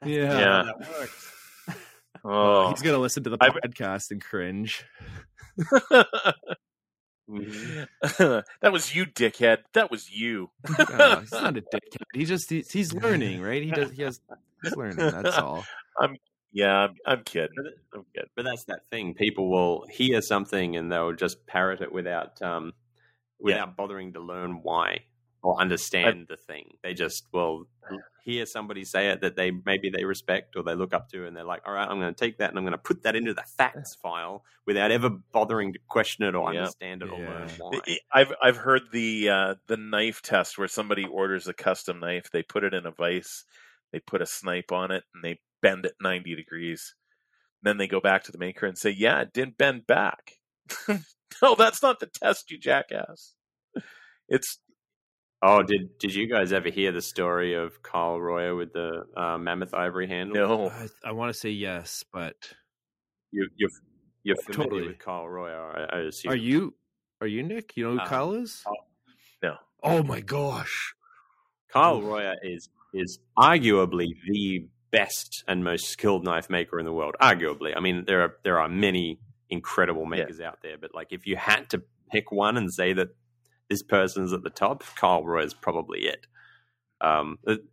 Yeah. That works. Oh. He's going to listen to the podcast and cringe. That was you, dickhead. That was you. No, he's not a dickhead. He's learning, right? He's learning. That's all. I'm kidding. I'm kidding. But that's that thing. People will hear something and they'll just parrot it without bothering to learn why or understand the thing. They just will hear somebody say it that they respect or they look up to, and they're like, all right, I'm going to take that and I'm going to put that into the facts file without ever bothering to question it or understand it or learn why. I've heard the knife test where somebody orders a custom knife, they put it in a vise, they put a snipe on it, and they bend it 90 degrees. Then they go back to the maker and say, yeah, it didn't bend back. No, that's not the test, you jackass. It's... Oh, did you guys ever hear the story of Karl Royer with the mammoth ivory handle? No, I want to say yes, but you're familiar with Karl Royer, I assume. Are you Nick? You know who Karl is? No. Oh my gosh, Karl Royer is arguably the best and most skilled knife maker in the world. Arguably, I mean there are many incredible makers out there, but like if you had to pick one and say that this person's at the top, Karl Royer is probably it.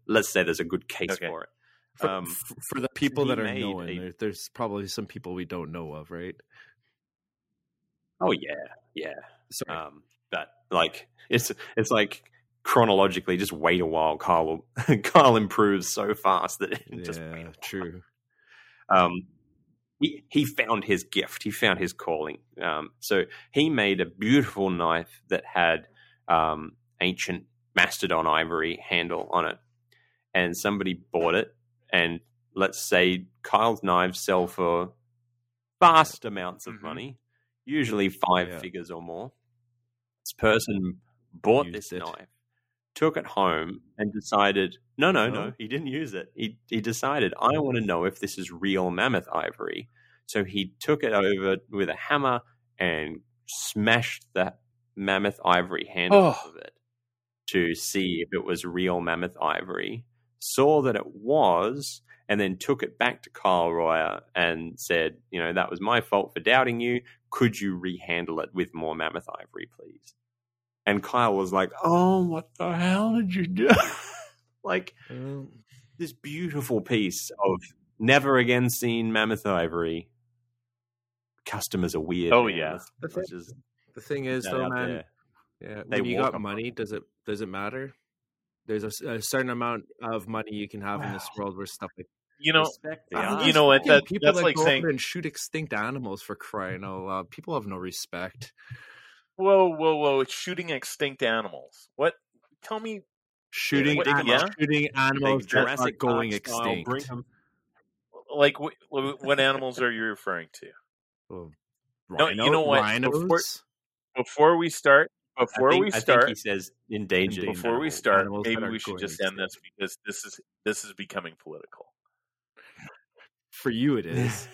Let's say there's a good case for it. For the people that are known, there's probably some people we don't know of, right? Oh yeah. Sorry. But like it's like chronologically, just wait a while. Karl improves so fast that it just true. he found his gift. He found his calling. So he made a beautiful knife that had ancient mastodon ivory handle on it. And somebody bought it. And let's say Kyle's knives sell for vast amounts of money, usually five figures or more. This person bought this knife, took it home, and decided, no, he didn't use it. He decided, I want to know if this is real mammoth ivory. So he took it over with a hammer and smashed that mammoth ivory handle off of it to see if it was real mammoth ivory, saw that it was, and then took it back to Karl Royer and said, that was my fault for doubting you. Could you rehandle it with more mammoth ivory, please? And Kyle was like, oh, what the hell did you do? This beautiful piece of never again seen mammoth ivory. Customers are weird. Oh, man. Yeah. The thing is, though, man, when you got money, does it matter? There's a certain amount of money you can have in this world where stuff like what? That's like saying and shoot extinct animals for crying out loud. People have no respect. Whoa! It's shooting extinct animals. What? Tell me, shooting animals that are going extinct. Like what animals are you referring to? Oh, no, you know what? Rhinos? Before we start, I think he says endangered. Before we start, maybe we should just end this because this is becoming political. For you, it is.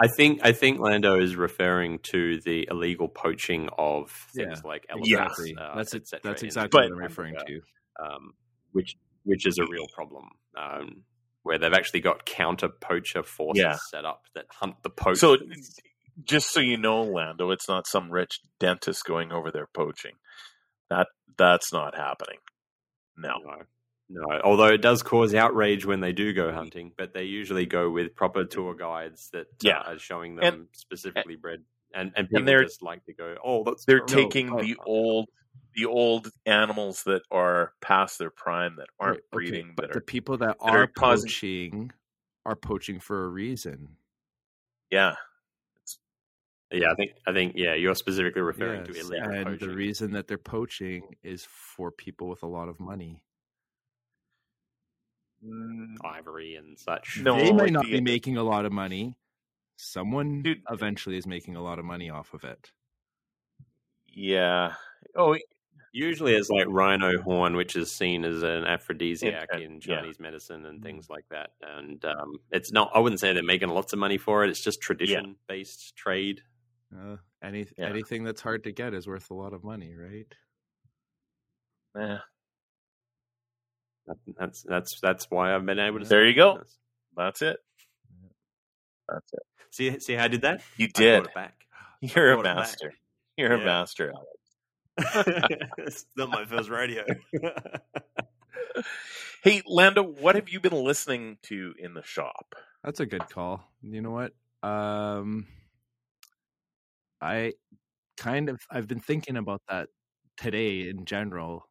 I think Lando is referring to the illegal poaching of things like elephants. Yes. That's exactly what I'm referring to. Which is a real problem, where they've actually got counter poacher forces set up that hunt the poachers. So just so you know, Lando, it's not some rich dentist going over there poaching. That's not happening. No, although it does cause outrage when they do go hunting, but they usually go with proper tour guides that are showing them specifically bred, and people just like to go. They're taking the old animals that are past their prime that aren't breeding. But the people that are poaching are poaching for a reason. Yeah. I think you're specifically referring to illegal poaching. And the reason that they're poaching is for people with a lot of money. Ivory and such. No, they might not be making a lot of money. Someone eventually is making a lot of money off of it. Yeah. Oh, usually it's like rhino horn, which is seen as an aphrodisiac in Chinese medicine and things like that. And it's not. I wouldn't say they're making lots of money for it. It's just tradition-based trade. Anything that's hard to get is worth a lot of money, right? Yeah. That's why I've been able to. There you go. This. That's it. See how I did that? You did. I brought it back. You're a master. You're a master, Alex. It's not my first radio. Hey, Lando, what have you been listening to in the shop? That's a good call. You know what? I've been thinking about that today in general.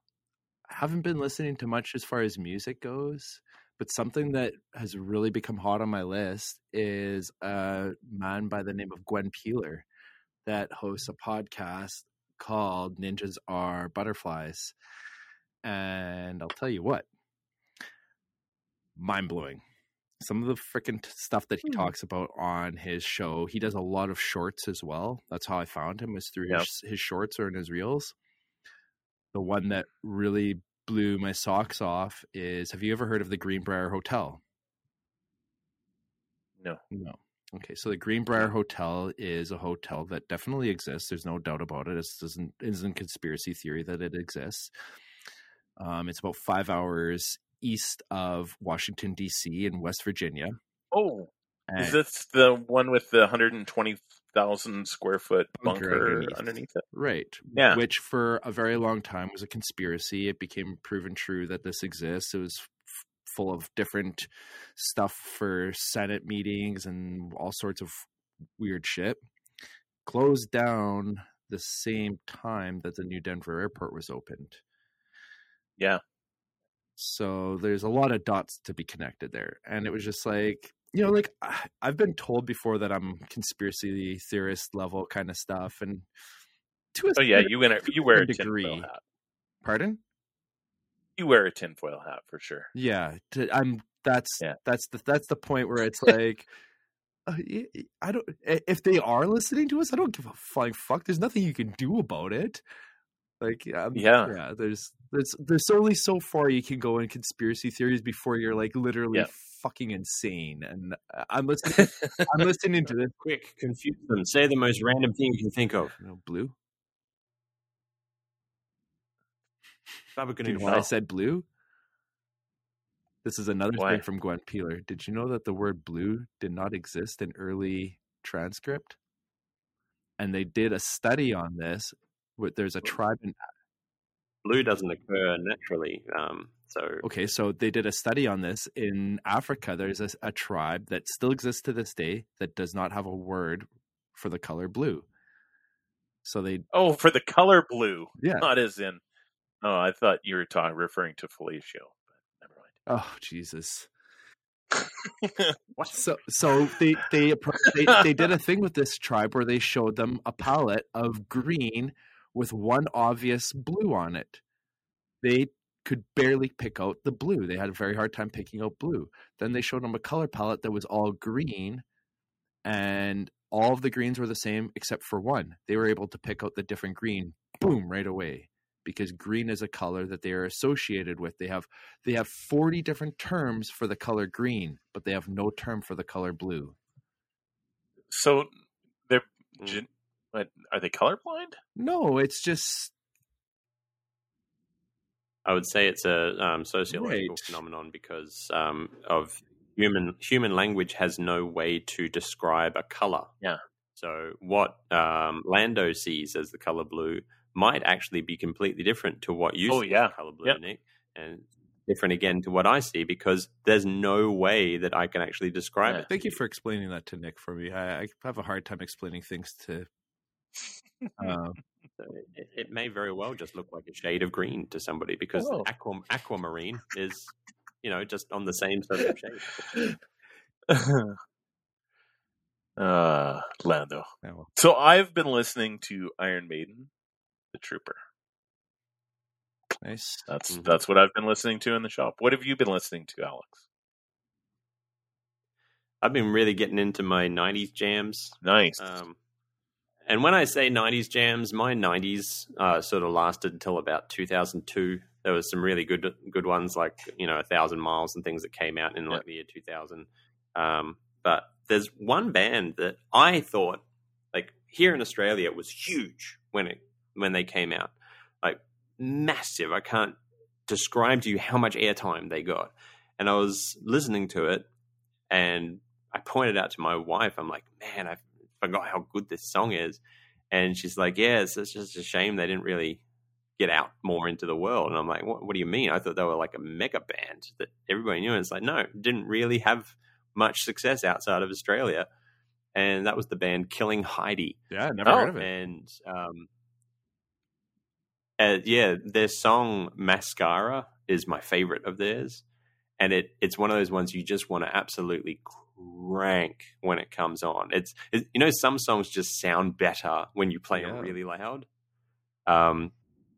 Haven't been listening to much as far as music goes, but something that has really become hot on my list is a man by the name of Gwen Peeler that hosts a podcast called Ninjas Are Butterflies. And I'll tell you what, mind-blowing. Some of the freaking stuff that he talks about on his show, he does a lot of shorts as well. That's how I found him, was through his shorts or in his reels. The one that really blew my socks off is, have you ever heard of the Greenbrier Hotel? No. Okay, so the Greenbrier Hotel is a hotel that definitely exists. There's no doubt about it. It isn't conspiracy theory that it exists. It's about 5 hours east of Washington, D.C. in West Virginia. Oh, is this the one with the 120,000 square foot bunker underneath it? Right. Yeah. Which for a very long time was a conspiracy. It became proven true that this exists. It was full of different stuff for Senate meetings and all sorts of weird shit. Closed down the same time that the new Denver airport was opened. Yeah. So there's a lot of dots to be connected there. And it was just like, you know, like I've been told before that I'm conspiracy theorist level kind of stuff. And to a you wear a tinfoil hat. Pardon? You wear a tinfoil hat for sure. Yeah. That's the point where it's like, I don't, if they are listening to us, I don't give a flying fuck. There's nothing you can do about it. Like, there's only so far you can go in conspiracy theories before you're like literally fucking insane. And I'm listening to this. Quick, confuse them. Say the most random thing you can think of. You know, blue. Dude, when I said blue, this is another thing from Gwen Peeler. Did you know that the word blue did not exist in early transcript? And they did a study on this. There's a tribe in... Blue doesn't occur naturally. So they did a study on this in Africa. There's a tribe that still exists to this day that does not have a word for the color blue. So they... Oh, for the color blue. Yeah. Not as in... Oh, I thought you were referring to fellatio. Oh, Jesus. What? So they did a thing with this tribe where they showed them a palette of green with one obvious blue on it. They could barely pick out the blue. They had a very hard time picking out blue. Then they showed them a color palette that was all green, and all of the greens were the same except for one. They were able to pick out the different green, boom, right away. Because green is a color that they are associated with. They have 40 different terms for the color green, but they have no term for the color blue. So they're are they colorblind? No, it's just... I would say it's a sociological phenomenon because of human language has no way to describe a color. Yeah. So what Lando sees as the color blue might actually be completely different to what you see as the color blue, Nick, and different again to what I see because there's no way that I can actually describe it. Thank you for explaining that to Nick for me. I have a hard time explaining things to... So it may very well just look like a shade of green to somebody because aquamarine is, you know, just on the same sort of shade. Lando. Oh, well. So I've been listening to Iron Maiden, The Trooper. Nice. That's what I've been listening to in the shop. What have you been listening to, Alex? I've been really getting into my 90s jams. Nice. And when I say 90s jams, my 90s sort of lasted until about 2002. There was some really good ones like, you know, 1,000 Miles and things that came out in like the year 2000. But there's one band that I thought, like, here in Australia it was huge when they came out, like massive. I can't describe to you how much airtime they got. And I was listening to it and I pointed out to my wife, I'm like, man, I forgot how good this song is. And she's like, yeah, it's just a shame they didn't really get out more into the world. And I'm like, what do you mean? I thought they were like a mega band that everybody knew. And it's like, no, didn't really have much success outside of Australia. And that was the band Killing Heidi. Yeah, never heard of it. And, their song Mascara is my favorite of theirs. And it's one of those ones you just want to absolutely crank when it comes on. It's you know, some songs just sound better when you play them really loud.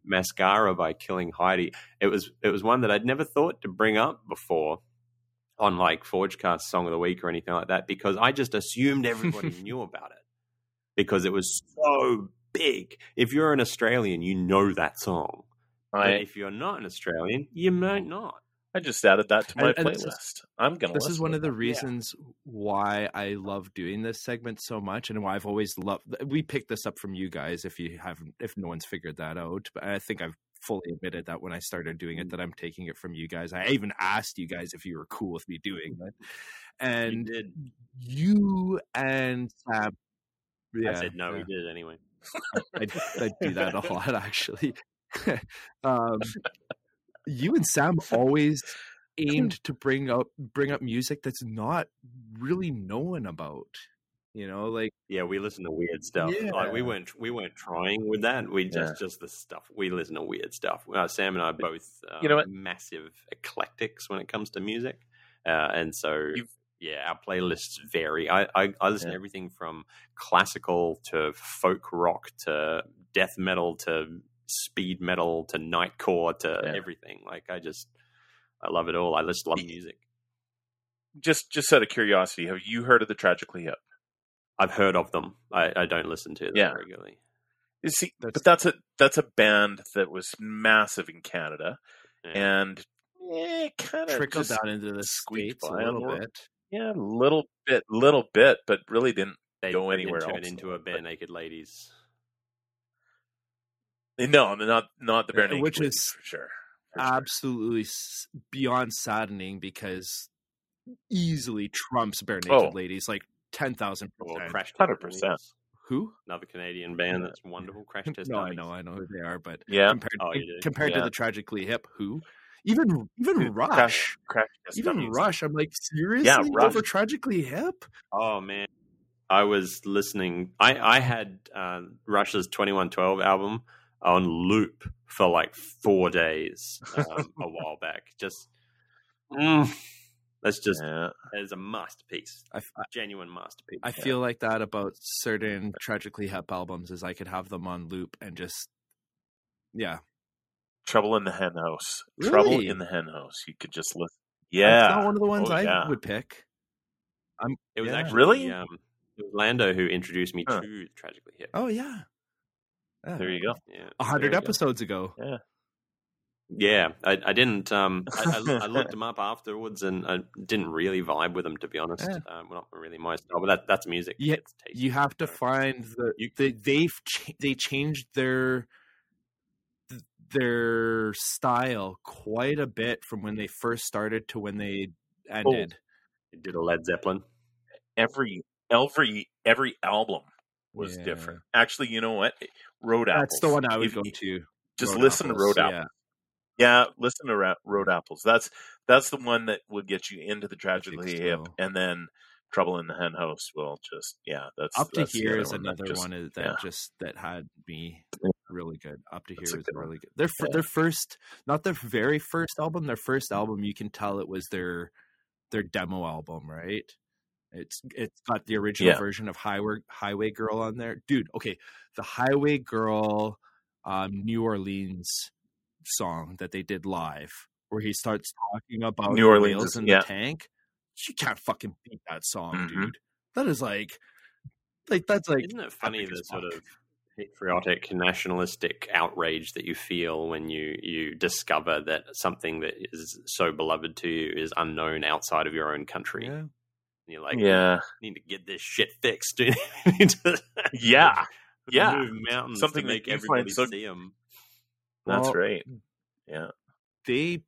Mascara by Killing Heidi. It was one that I'd never thought to bring up before on like Forgecast Song of the Week or anything like that because I just assumed everybody knew about it because it was so big. If you're an Australian, you know that song. But if you're not an Australian, you might not. I just added that to my playlist. I'm gonna. This is one of the reasons why I love doing this segment so much, and why I've always loved. We picked this up from you guys. If no one's figured that out, but I think I've fully admitted that when I started doing it, that I'm taking it from you guys. I even asked you guys if you were cool with me doing it, and you and Sam. Yeah, I said no. We did it anyway. I do that a lot, actually. You and Sam always aimed to bring up music that's not really known about. You know, like, yeah, we listen to weird stuff. Yeah. Like we weren't trying with that. We just the stuff we listen to weird stuff. Sam and I are both massive eclectics when it comes to music, and so our playlists vary. I listen to everything from classical to folk rock to death metal to speed metal to nightcore to everything. Like I love it all. I just love music. Just out of curiosity, have you heard of the Tragically Hip? I've heard of them. I don't listen to them regularly. You see, that's a band that was massive in Canada, and kind of trickled down into the States a little bit. Yeah, little bit, but really didn't go anywhere else. They turned into a Bare Naked Ladies. No, not the Bare Naked Ladies, is for sure. Absolutely beyond saddening, because easily trumps Bare Naked Ladies, like 10,000%. Well, Crash Test 100%. Who? Another Canadian band that's wonderful. Crash Test. No, I know who they are, but compared to the Tragically Hip, who? Even Rush. Crash Test even W's. Rush. I'm like, seriously? Yeah, Rush. Over Tragically Hip? Oh, man. I was listening. I had Rush's 2112 album on loop for like 4 days a while back. Just... That's just that is a masterpiece, a genuine masterpiece. I feel like that about certain Tragically Hip albums, is I could have them on loop and just, Trouble in the Hen House. Really? Trouble in the Hen House. You could just listen. Yeah. That's not one of the ones I would pick. It was actually it was Lando who introduced me to Tragically Hip. Oh, yeah. There you go. 100 episodes ago. Yeah. Yeah, I didn't. I looked them up afterwards, and I didn't really vibe with them, to be honest. Not really my style, but that's music. Yeah, you have to find they changed their style quite a bit from when they first started to when they ended. They did a Led Zeppelin. Every album was different. Actually, you know what? Road Apples. That's the one I would go to. Just listen to Road Apples. Yeah. Yeah, listen to Road Apples. That's the one that will get you into the Tragically Hip, and then Trouble in the Hen House will just Up to Here is another one that had me really good. Up to Here is really good. Their first, not their very first album, their first album, you can tell it was their demo album, right? It's got the original version of Highway Girl on there, dude. Okay, the Highway Girl, New Orleans song that they did live, where he starts talking about New Orleans in the tank. You can't fucking beat that song, dude. That is like isn't it funny the sort of patriotic, nationalistic outrage that you feel when you discover that something that is so beloved to you is unknown outside of your own country? Yeah. And you're like, I need to get this shit fixed, dude. Move mountains, something to make everybody see them. That's right. Yeah. They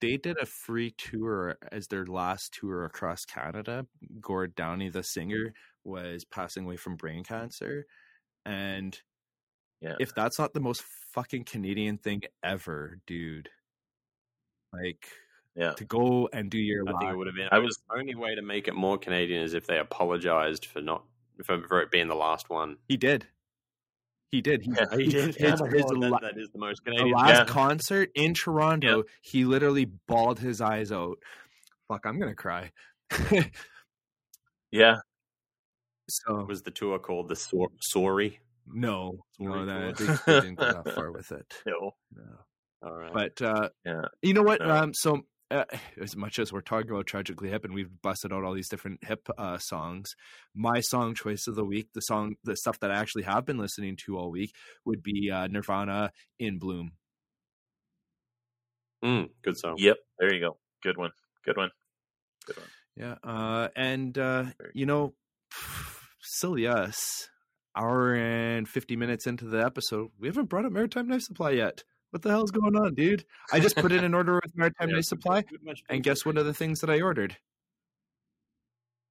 did a free tour as their last tour across Canada. Gord Downie, the singer, was passing away from brain cancer. And if that's not the most fucking Canadian thing ever, dude. Like to go and do your live. I think it would have been the only way to make it more Canadian is if they apologized for it being the last one. He did. He did. That is the most Canadian. The last concert in Toronto, he literally bawled his eyes out. Fuck, I'm gonna cry. So was the tour called the Sorry? No, they didn't go that far with it. No. All right. But you know what? So as much as we're talking about Tragically Hip, and we've busted out all these different hip songs, my song choice of the week, the stuff that I actually have been listening to all week, would be Nirvana, In Bloom. Good song. Yep, there you go. Good one. Yeah, and you know, silly us, hour and 50 minutes into the episode, we haven't brought up Maritime Knife Supply yet. What the hell's going on, dude? I just put in an order with Maritime Knife Supply, and guess one of the things that I ordered?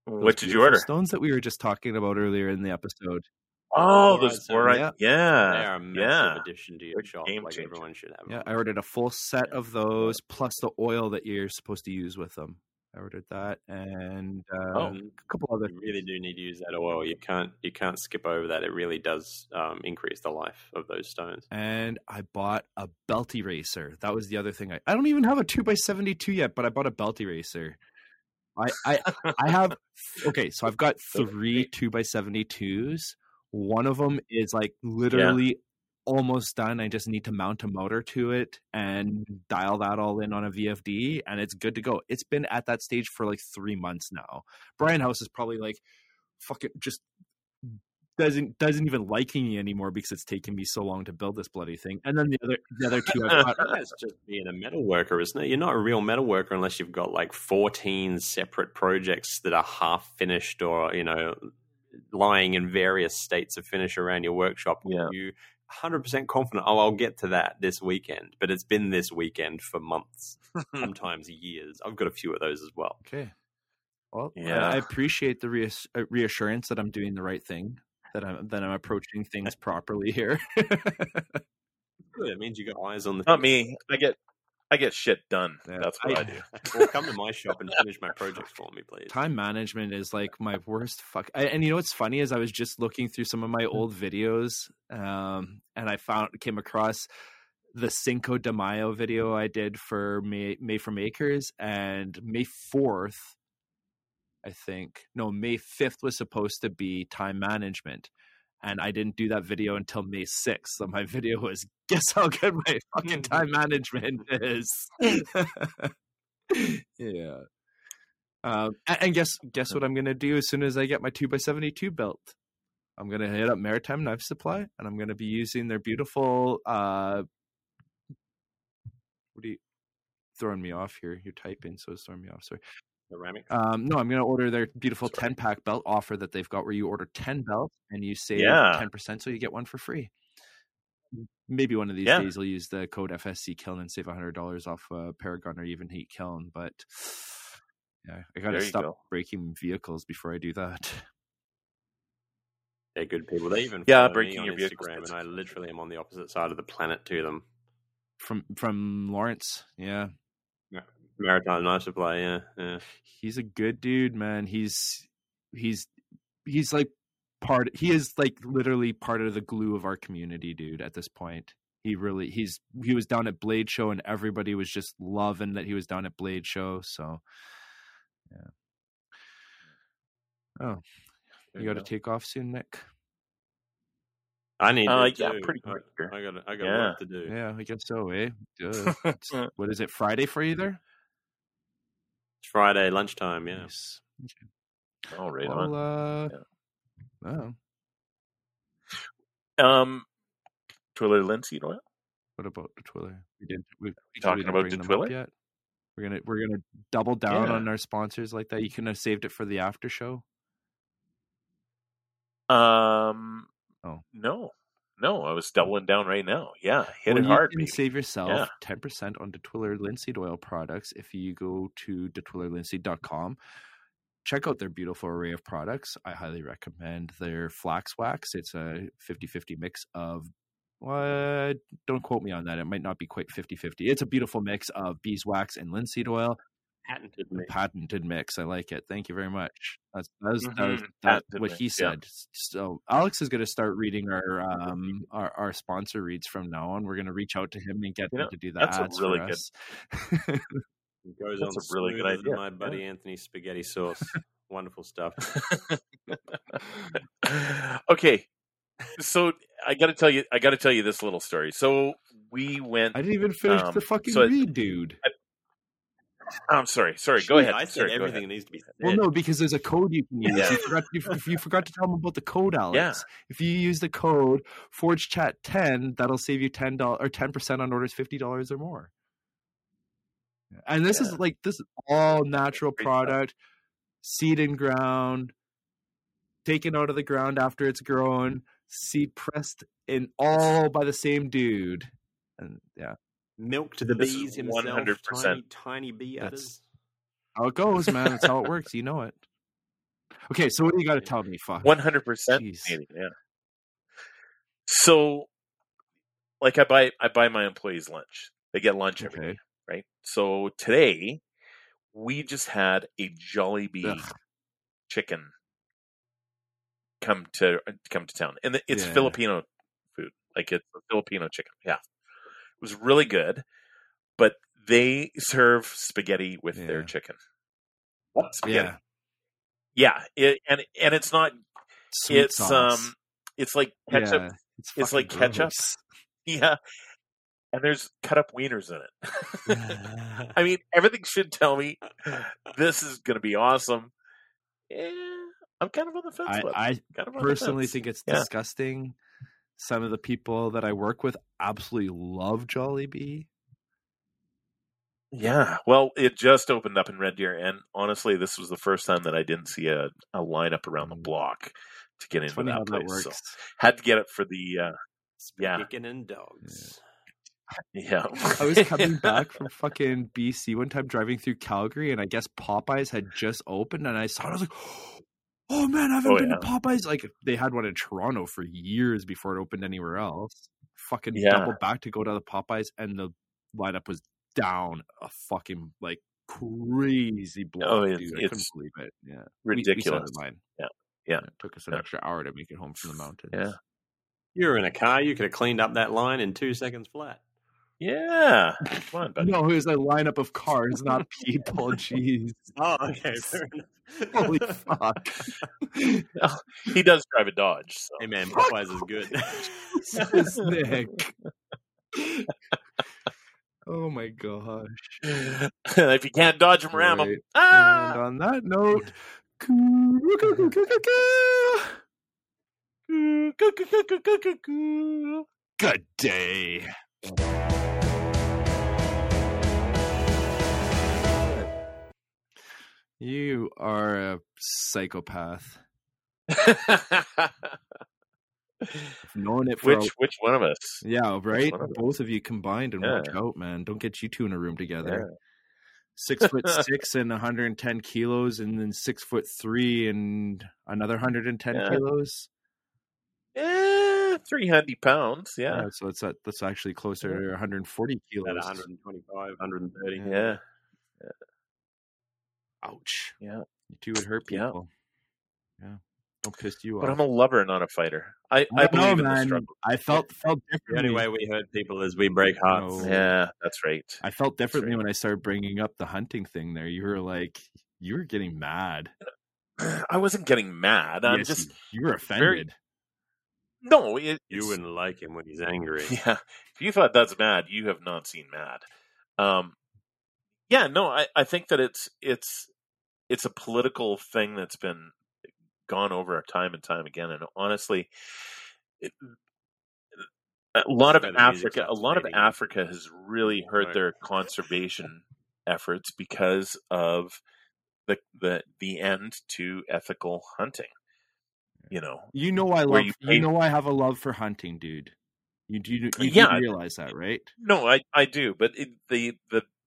What did you order? Stones that we were just talking about earlier in the episode. Oh, those fluorite. They are a massive addition to your shop. Like everyone should have them. I ordered a full set of those, plus the oil that you're supposed to use with them. I I ordered that, and a couple other. You really do need to use that oil. You can't skip over that. It really does increase the life of those stones. And I bought a belt eraser. That was the other thing. I don't even have a 2x72 yet, but I bought a belt eraser. I have okay. So I've got 3 2x72s. One of them is like literally. Yeah. Almost done. I just need to mount a motor to it and dial that all in on a VFD, and it's good to go. It's been at that stage for like 3 months now. Brian House is probably like, fuck it, just doesn't even like me anymore because it's taken me so long to build this bloody thing. And then the other two I've got. That's just being a metal worker, isn't it? You're not a real metal worker unless you've got like 14 separate projects that are half finished or, you know, lying in various states of finish around your workshop. Yeah. You 100% confident, oh, I'll get to that this weekend, but it's been this weekend for months, sometimes years. I've got a few of those as well. Okay. Well, yeah. I appreciate the reassurance that I'm doing the right thing, that I'm approaching things properly here. Good. It means you got eyes on the. Not me. I get shit done. Yeah. That's what I do. Well, come to my shop and finish my projects for me, please. Time management is like my worst fuck. And you know what's funny is I was just looking through some of my old videos, and I came across the Cinco de Mayo video I did for May from Acres, and May 4th, I think. No, May 5th was supposed to be time management. And I didn't do that video until May 6th. So my video was, guess how good my fucking time management is. Yeah. And guess what I'm going to do as soon as I get my 2x72 belt? I'm going to hit up Maritime Knife Supply, and I'm going to be using their beautiful... what are you... Throwing me off here. You're typing, so it's throwing me off. Sorry. Ceramic. No, I'm going to order their beautiful 10-pack belt offer that they've got, where you order 10 belts and you save 10%, so you get one for free. Maybe one of these days I'll use the code FSC Kiln and save $100 off Paragon or even Heat Kiln. But yeah, I got to stop breaking vehicles before I do that. They're good people. They even follow breaking me on your Instagram, and I literally am on the opposite side of the planet to them. From Lawrence, yeah. Maritime Knife Supply, yeah. He's a good dude, man. He's like part. He is like literally part of the glue of our community, dude. At this point, he was down at Blade Show, and everybody was just loving that he was down at Blade Show. So, yeah. Oh, you got to take off soon, Nick. I need pretty quick. I got work to do. Yeah, I guess so. Eh? What is it? Friday for you there? It's Friday lunchtime, yeah. Nice. Okay. All right. Well, Twiller linseed oil. What about the Twiller? We talking about the Twiller yet? We're gonna double down on our sponsors like that. You couldn't have saved it for the after show. No, I was doubling down right now. Yeah, it hard. You can save yourself 10% on Detwiller linseed oil products if you go to detwillerlinseed.com. Check out their beautiful array of products. I highly recommend their flax wax. It's a 50-50 mix of, don't quote me on that. It might not be quite 50-50. It's a beautiful mix of beeswax and linseed oil. Patented mix. I like it. Thank you very much. That's what he said. Yeah. So Alex is going to start reading our sponsor reads from now on. We're going to reach out to him and get him to do the ads really for us. It goes on a really good idea. My buddy Anthony Spaghetti Sauce. Wonderful stuff. Okay, so I got to tell you this little story. So we went. I didn't even finish the fucking read, dude. I'm sorry. Go ahead. I said everything needs to be said. Well, no, because there's a code you can use. Yeah. You forgot to tell them about the code, Alex. Yeah. If you use the code ForgeChat10, that'll save you $10 or 10% on orders $50 or more. And this is like this is all natural product, seed and ground, taken out of the ground after it's grown, seed pressed in all by the same dude, and milk to the bees himself, 100%. Tiny bee adders. How it goes, man. That's how it works. You know it. Okay, so what do you got to tell me, fuck? 100%. Maybe, yeah. So, like, I buy my employees lunch. They get lunch every day, right? So today, We just had a Jollibee chicken come to town, and it's Filipino food, like it's a Filipino chicken. Yeah, it was really good, but they serve spaghetti with their chicken. What? Spaghetti. Yeah, and it's not. Sweet sauce. It's like ketchup. Yeah, it's like gross. Ketchup. Yeah. And there's cut up wieners in it. Yeah. I mean, everything should tell me this is going to be awesome. Yeah, I'm kind of on the fence about it. I personally think it's disgusting. Some of the people that I work with absolutely love Jollibee. Yeah, well, it just opened up in Red Deer, and honestly, this was the first time that I didn't see a lineup around the block to get into that place. So, had to get it for the chicken and dogs. Yeah, I was coming back from fucking BC one time, driving through Calgary, and I guess Popeyes had just opened, and I saw it. I was like, "Oh man, I haven't been to Popeyes." Like they had one in Toronto for years before it opened anywhere else. Fucking doubled back to go to the Popeyes, and the lineup was down a fucking like crazy block. Oh, dude, I couldn't believe it. Yeah, ridiculous. Yeah, it took us an extra hour to make it home from the mountains. Yeah, you were in a car. You could have cleaned up that line in 2 seconds flat. Yeah. Come on, buddy. No, it was a lineup of cars, not people. Jeez. Oh, okay. Fair enough. Holy fuck. No, he does drive a Dodge. So. Hey, man, Popeyes is good. Jesus, Nick. Oh, my gosh. If you can't dodge him, ram him. Ah! And on that note, good day. You are a psychopath. Known it for which one of us? Yeah, right? Both of you combined and work out, man. Don't get you two in a room together. Yeah. 6'6" and 110 kilos, and then 6'3" and another 110 kilos. Yeah, 300 pounds. Yeah. So that's actually closer to 140 kilos. About 125, 130. Yeah. Ouch. Yeah. You two would hurt people. Yeah. Don't piss you off. But I'm a lover, not a fighter. I believe in the struggle. I felt differently. The only way we hurt people is we break hearts. No. Yeah, that's right. I felt differently when I started bringing up the hunting thing there. You were like, you were getting mad. I wasn't getting mad. I'm just. You were offended. No. You wouldn't like him when he's angry. Yeah. If you thought that's mad, you have not seen mad. Yeah, no, I think that it's a political thing that's been gone over time and time again. And honestly, a lot of Africa has really hurt their conservation efforts because of the end to ethical hunting. I have a love for hunting, dude. You realize that, right? No, I do, but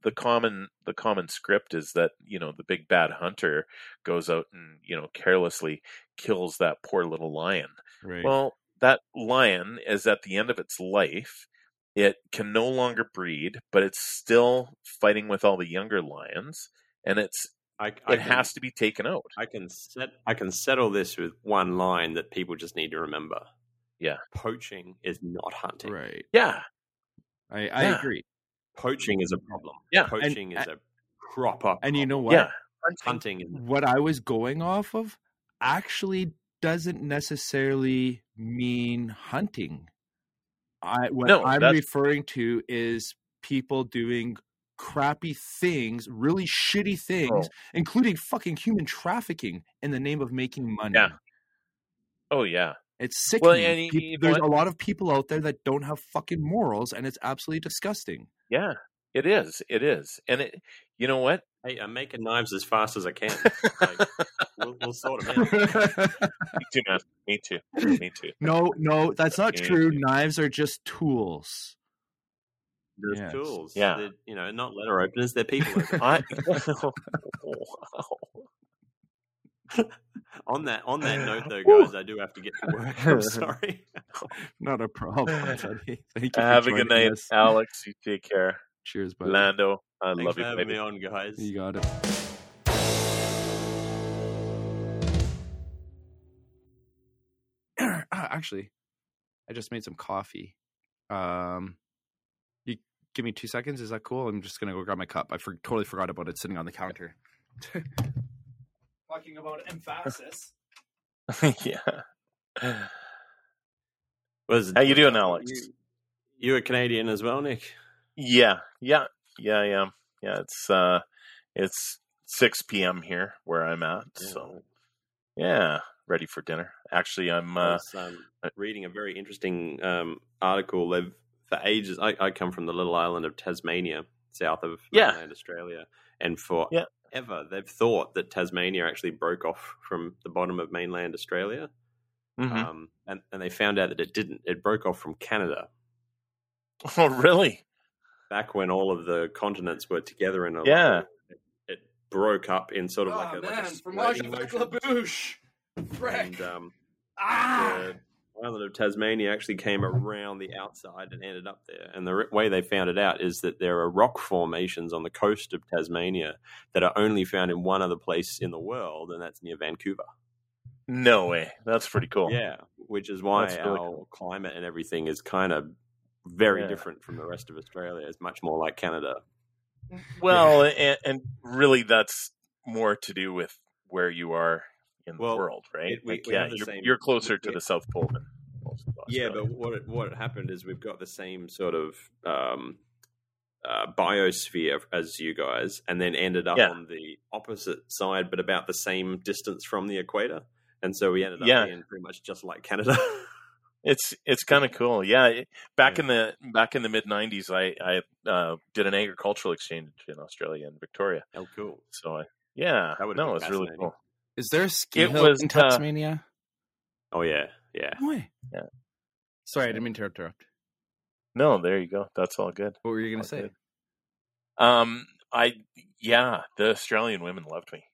the common script is that, the big bad hunter goes out and, carelessly kills that poor little lion. Right. Well, that lion is at the end of its life. It can no longer breed, but it's still fighting with all the younger lions, and it has to be taken out. I can settle this with one line that people just need to remember. Yeah. Poaching is not hunting. Right. Yeah. I agree. Poaching is a problem. Yeah. Poaching is a proper problem. And you know what? Yeah. Hunting is what I was going off of actually doesn't necessarily mean hunting. What I'm referring to is people doing crappy things, really shitty things, including fucking human trafficking in the name of making money. Yeah. Oh, yeah. It's sickening. Well, there's a lot of people out there that don't have fucking morals, and it's absolutely disgusting. Yeah, it is. It is. And you know what? Hey, I'm making knives as fast as I can. Like, we'll sort them out. Me too, man. Me too. No, that's not true. Knives are just tools. They're tools. Yeah. They're, not letter openers. They're people openers. Wow. On that note, though, guys, I do have to get to work. I'm sorry. Not a problem, buddy. Thank you. Have a good night, Alex. You take care. Cheers, buddy. Lando, I love you, baby. Thanks for having me on, guys. You got it. Actually, I just made some coffee. You give me 2 seconds. Is that cool? I'm just going to go grab my cup. I totally forgot about it sitting on the counter. Talking about emphasis. Yeah. How you doing, Alex? You're a Canadian as well, Nick. Yeah. It's 6 p.m. here where I'm at. Yeah. So, yeah, ready for dinner. Actually, I'm reading a very interesting article. They've, for ages, I come from the little island of Tasmania, south of mainland Australia, and for ever they've thought that Tasmania actually broke off from the bottom of mainland Australia. Mm-hmm. And they found out that it didn't. It broke off from Canada. Oh, really? Back when all of the continents were together in a it broke up in sort of like a splitting motion. And the island of Tasmania actually came around the outside and ended up there. And the way they found it out is that there are rock formations on the coast of Tasmania that are only found in one other place in the world, and that's near Vancouver. No way. That's pretty cool. Yeah, which is why our climate and everything is kind of very different from the rest of Australia. It's much more like Canada. Well, and really that's more to do with where you are in the world, right? You're closer to the South Pole than most of Australia. Yeah, but what happened is we've got the same sort of biosphere as you guys, and then ended up on the opposite side, but about the same distance from the equator. And so we ended up being pretty much just like Canada. It's kind of cool. Yeah. Back in the mid 90s, I did an agricultural exchange in Australia and Victoria. Oh, cool. So it was really cool. Is there a ski hill in Tasmania? Oh yeah. Yeah. No way. Yeah. Sorry, I didn't mean to interrupt. No, there you go. That's all good. What were you going to say? The Australian women loved me.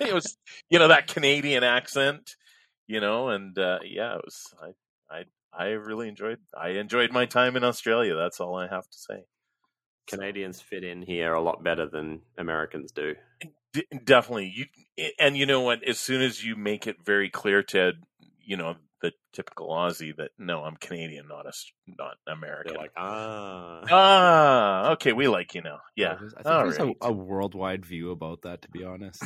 It was, that Canadian accent, it was, I really enjoyed my time in Australia. That's all I have to say. Canadians fit in here a lot better than Americans do. Definitely. And you know what, as soon as you make it very clear to, the typical Aussie that, no, I'm Canadian, not American. They're like, okay, we like you now. Yeah. I think there's a worldwide view about that, to be honest.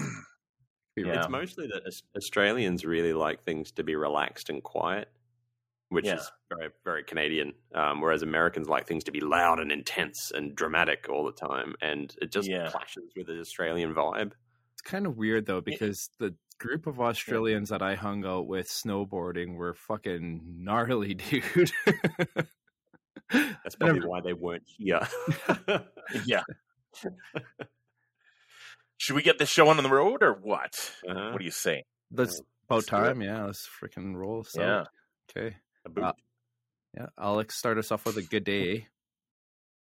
It's mostly that Australians really like things to be relaxed and quiet, which is very, very Canadian, whereas Americans like things to be loud and intense and dramatic all the time, and it just clashes with the Australian vibe. It's kind of weird, though, because the group of Australians that I hung out with snowboarding were fucking gnarly, dude. That's probably why they weren't here. Yeah. Should we get this show on the road or what? What do you say? That's about time. Yeah, let's freaking roll. So. Yeah. Okay. Alex, start us off with a good day.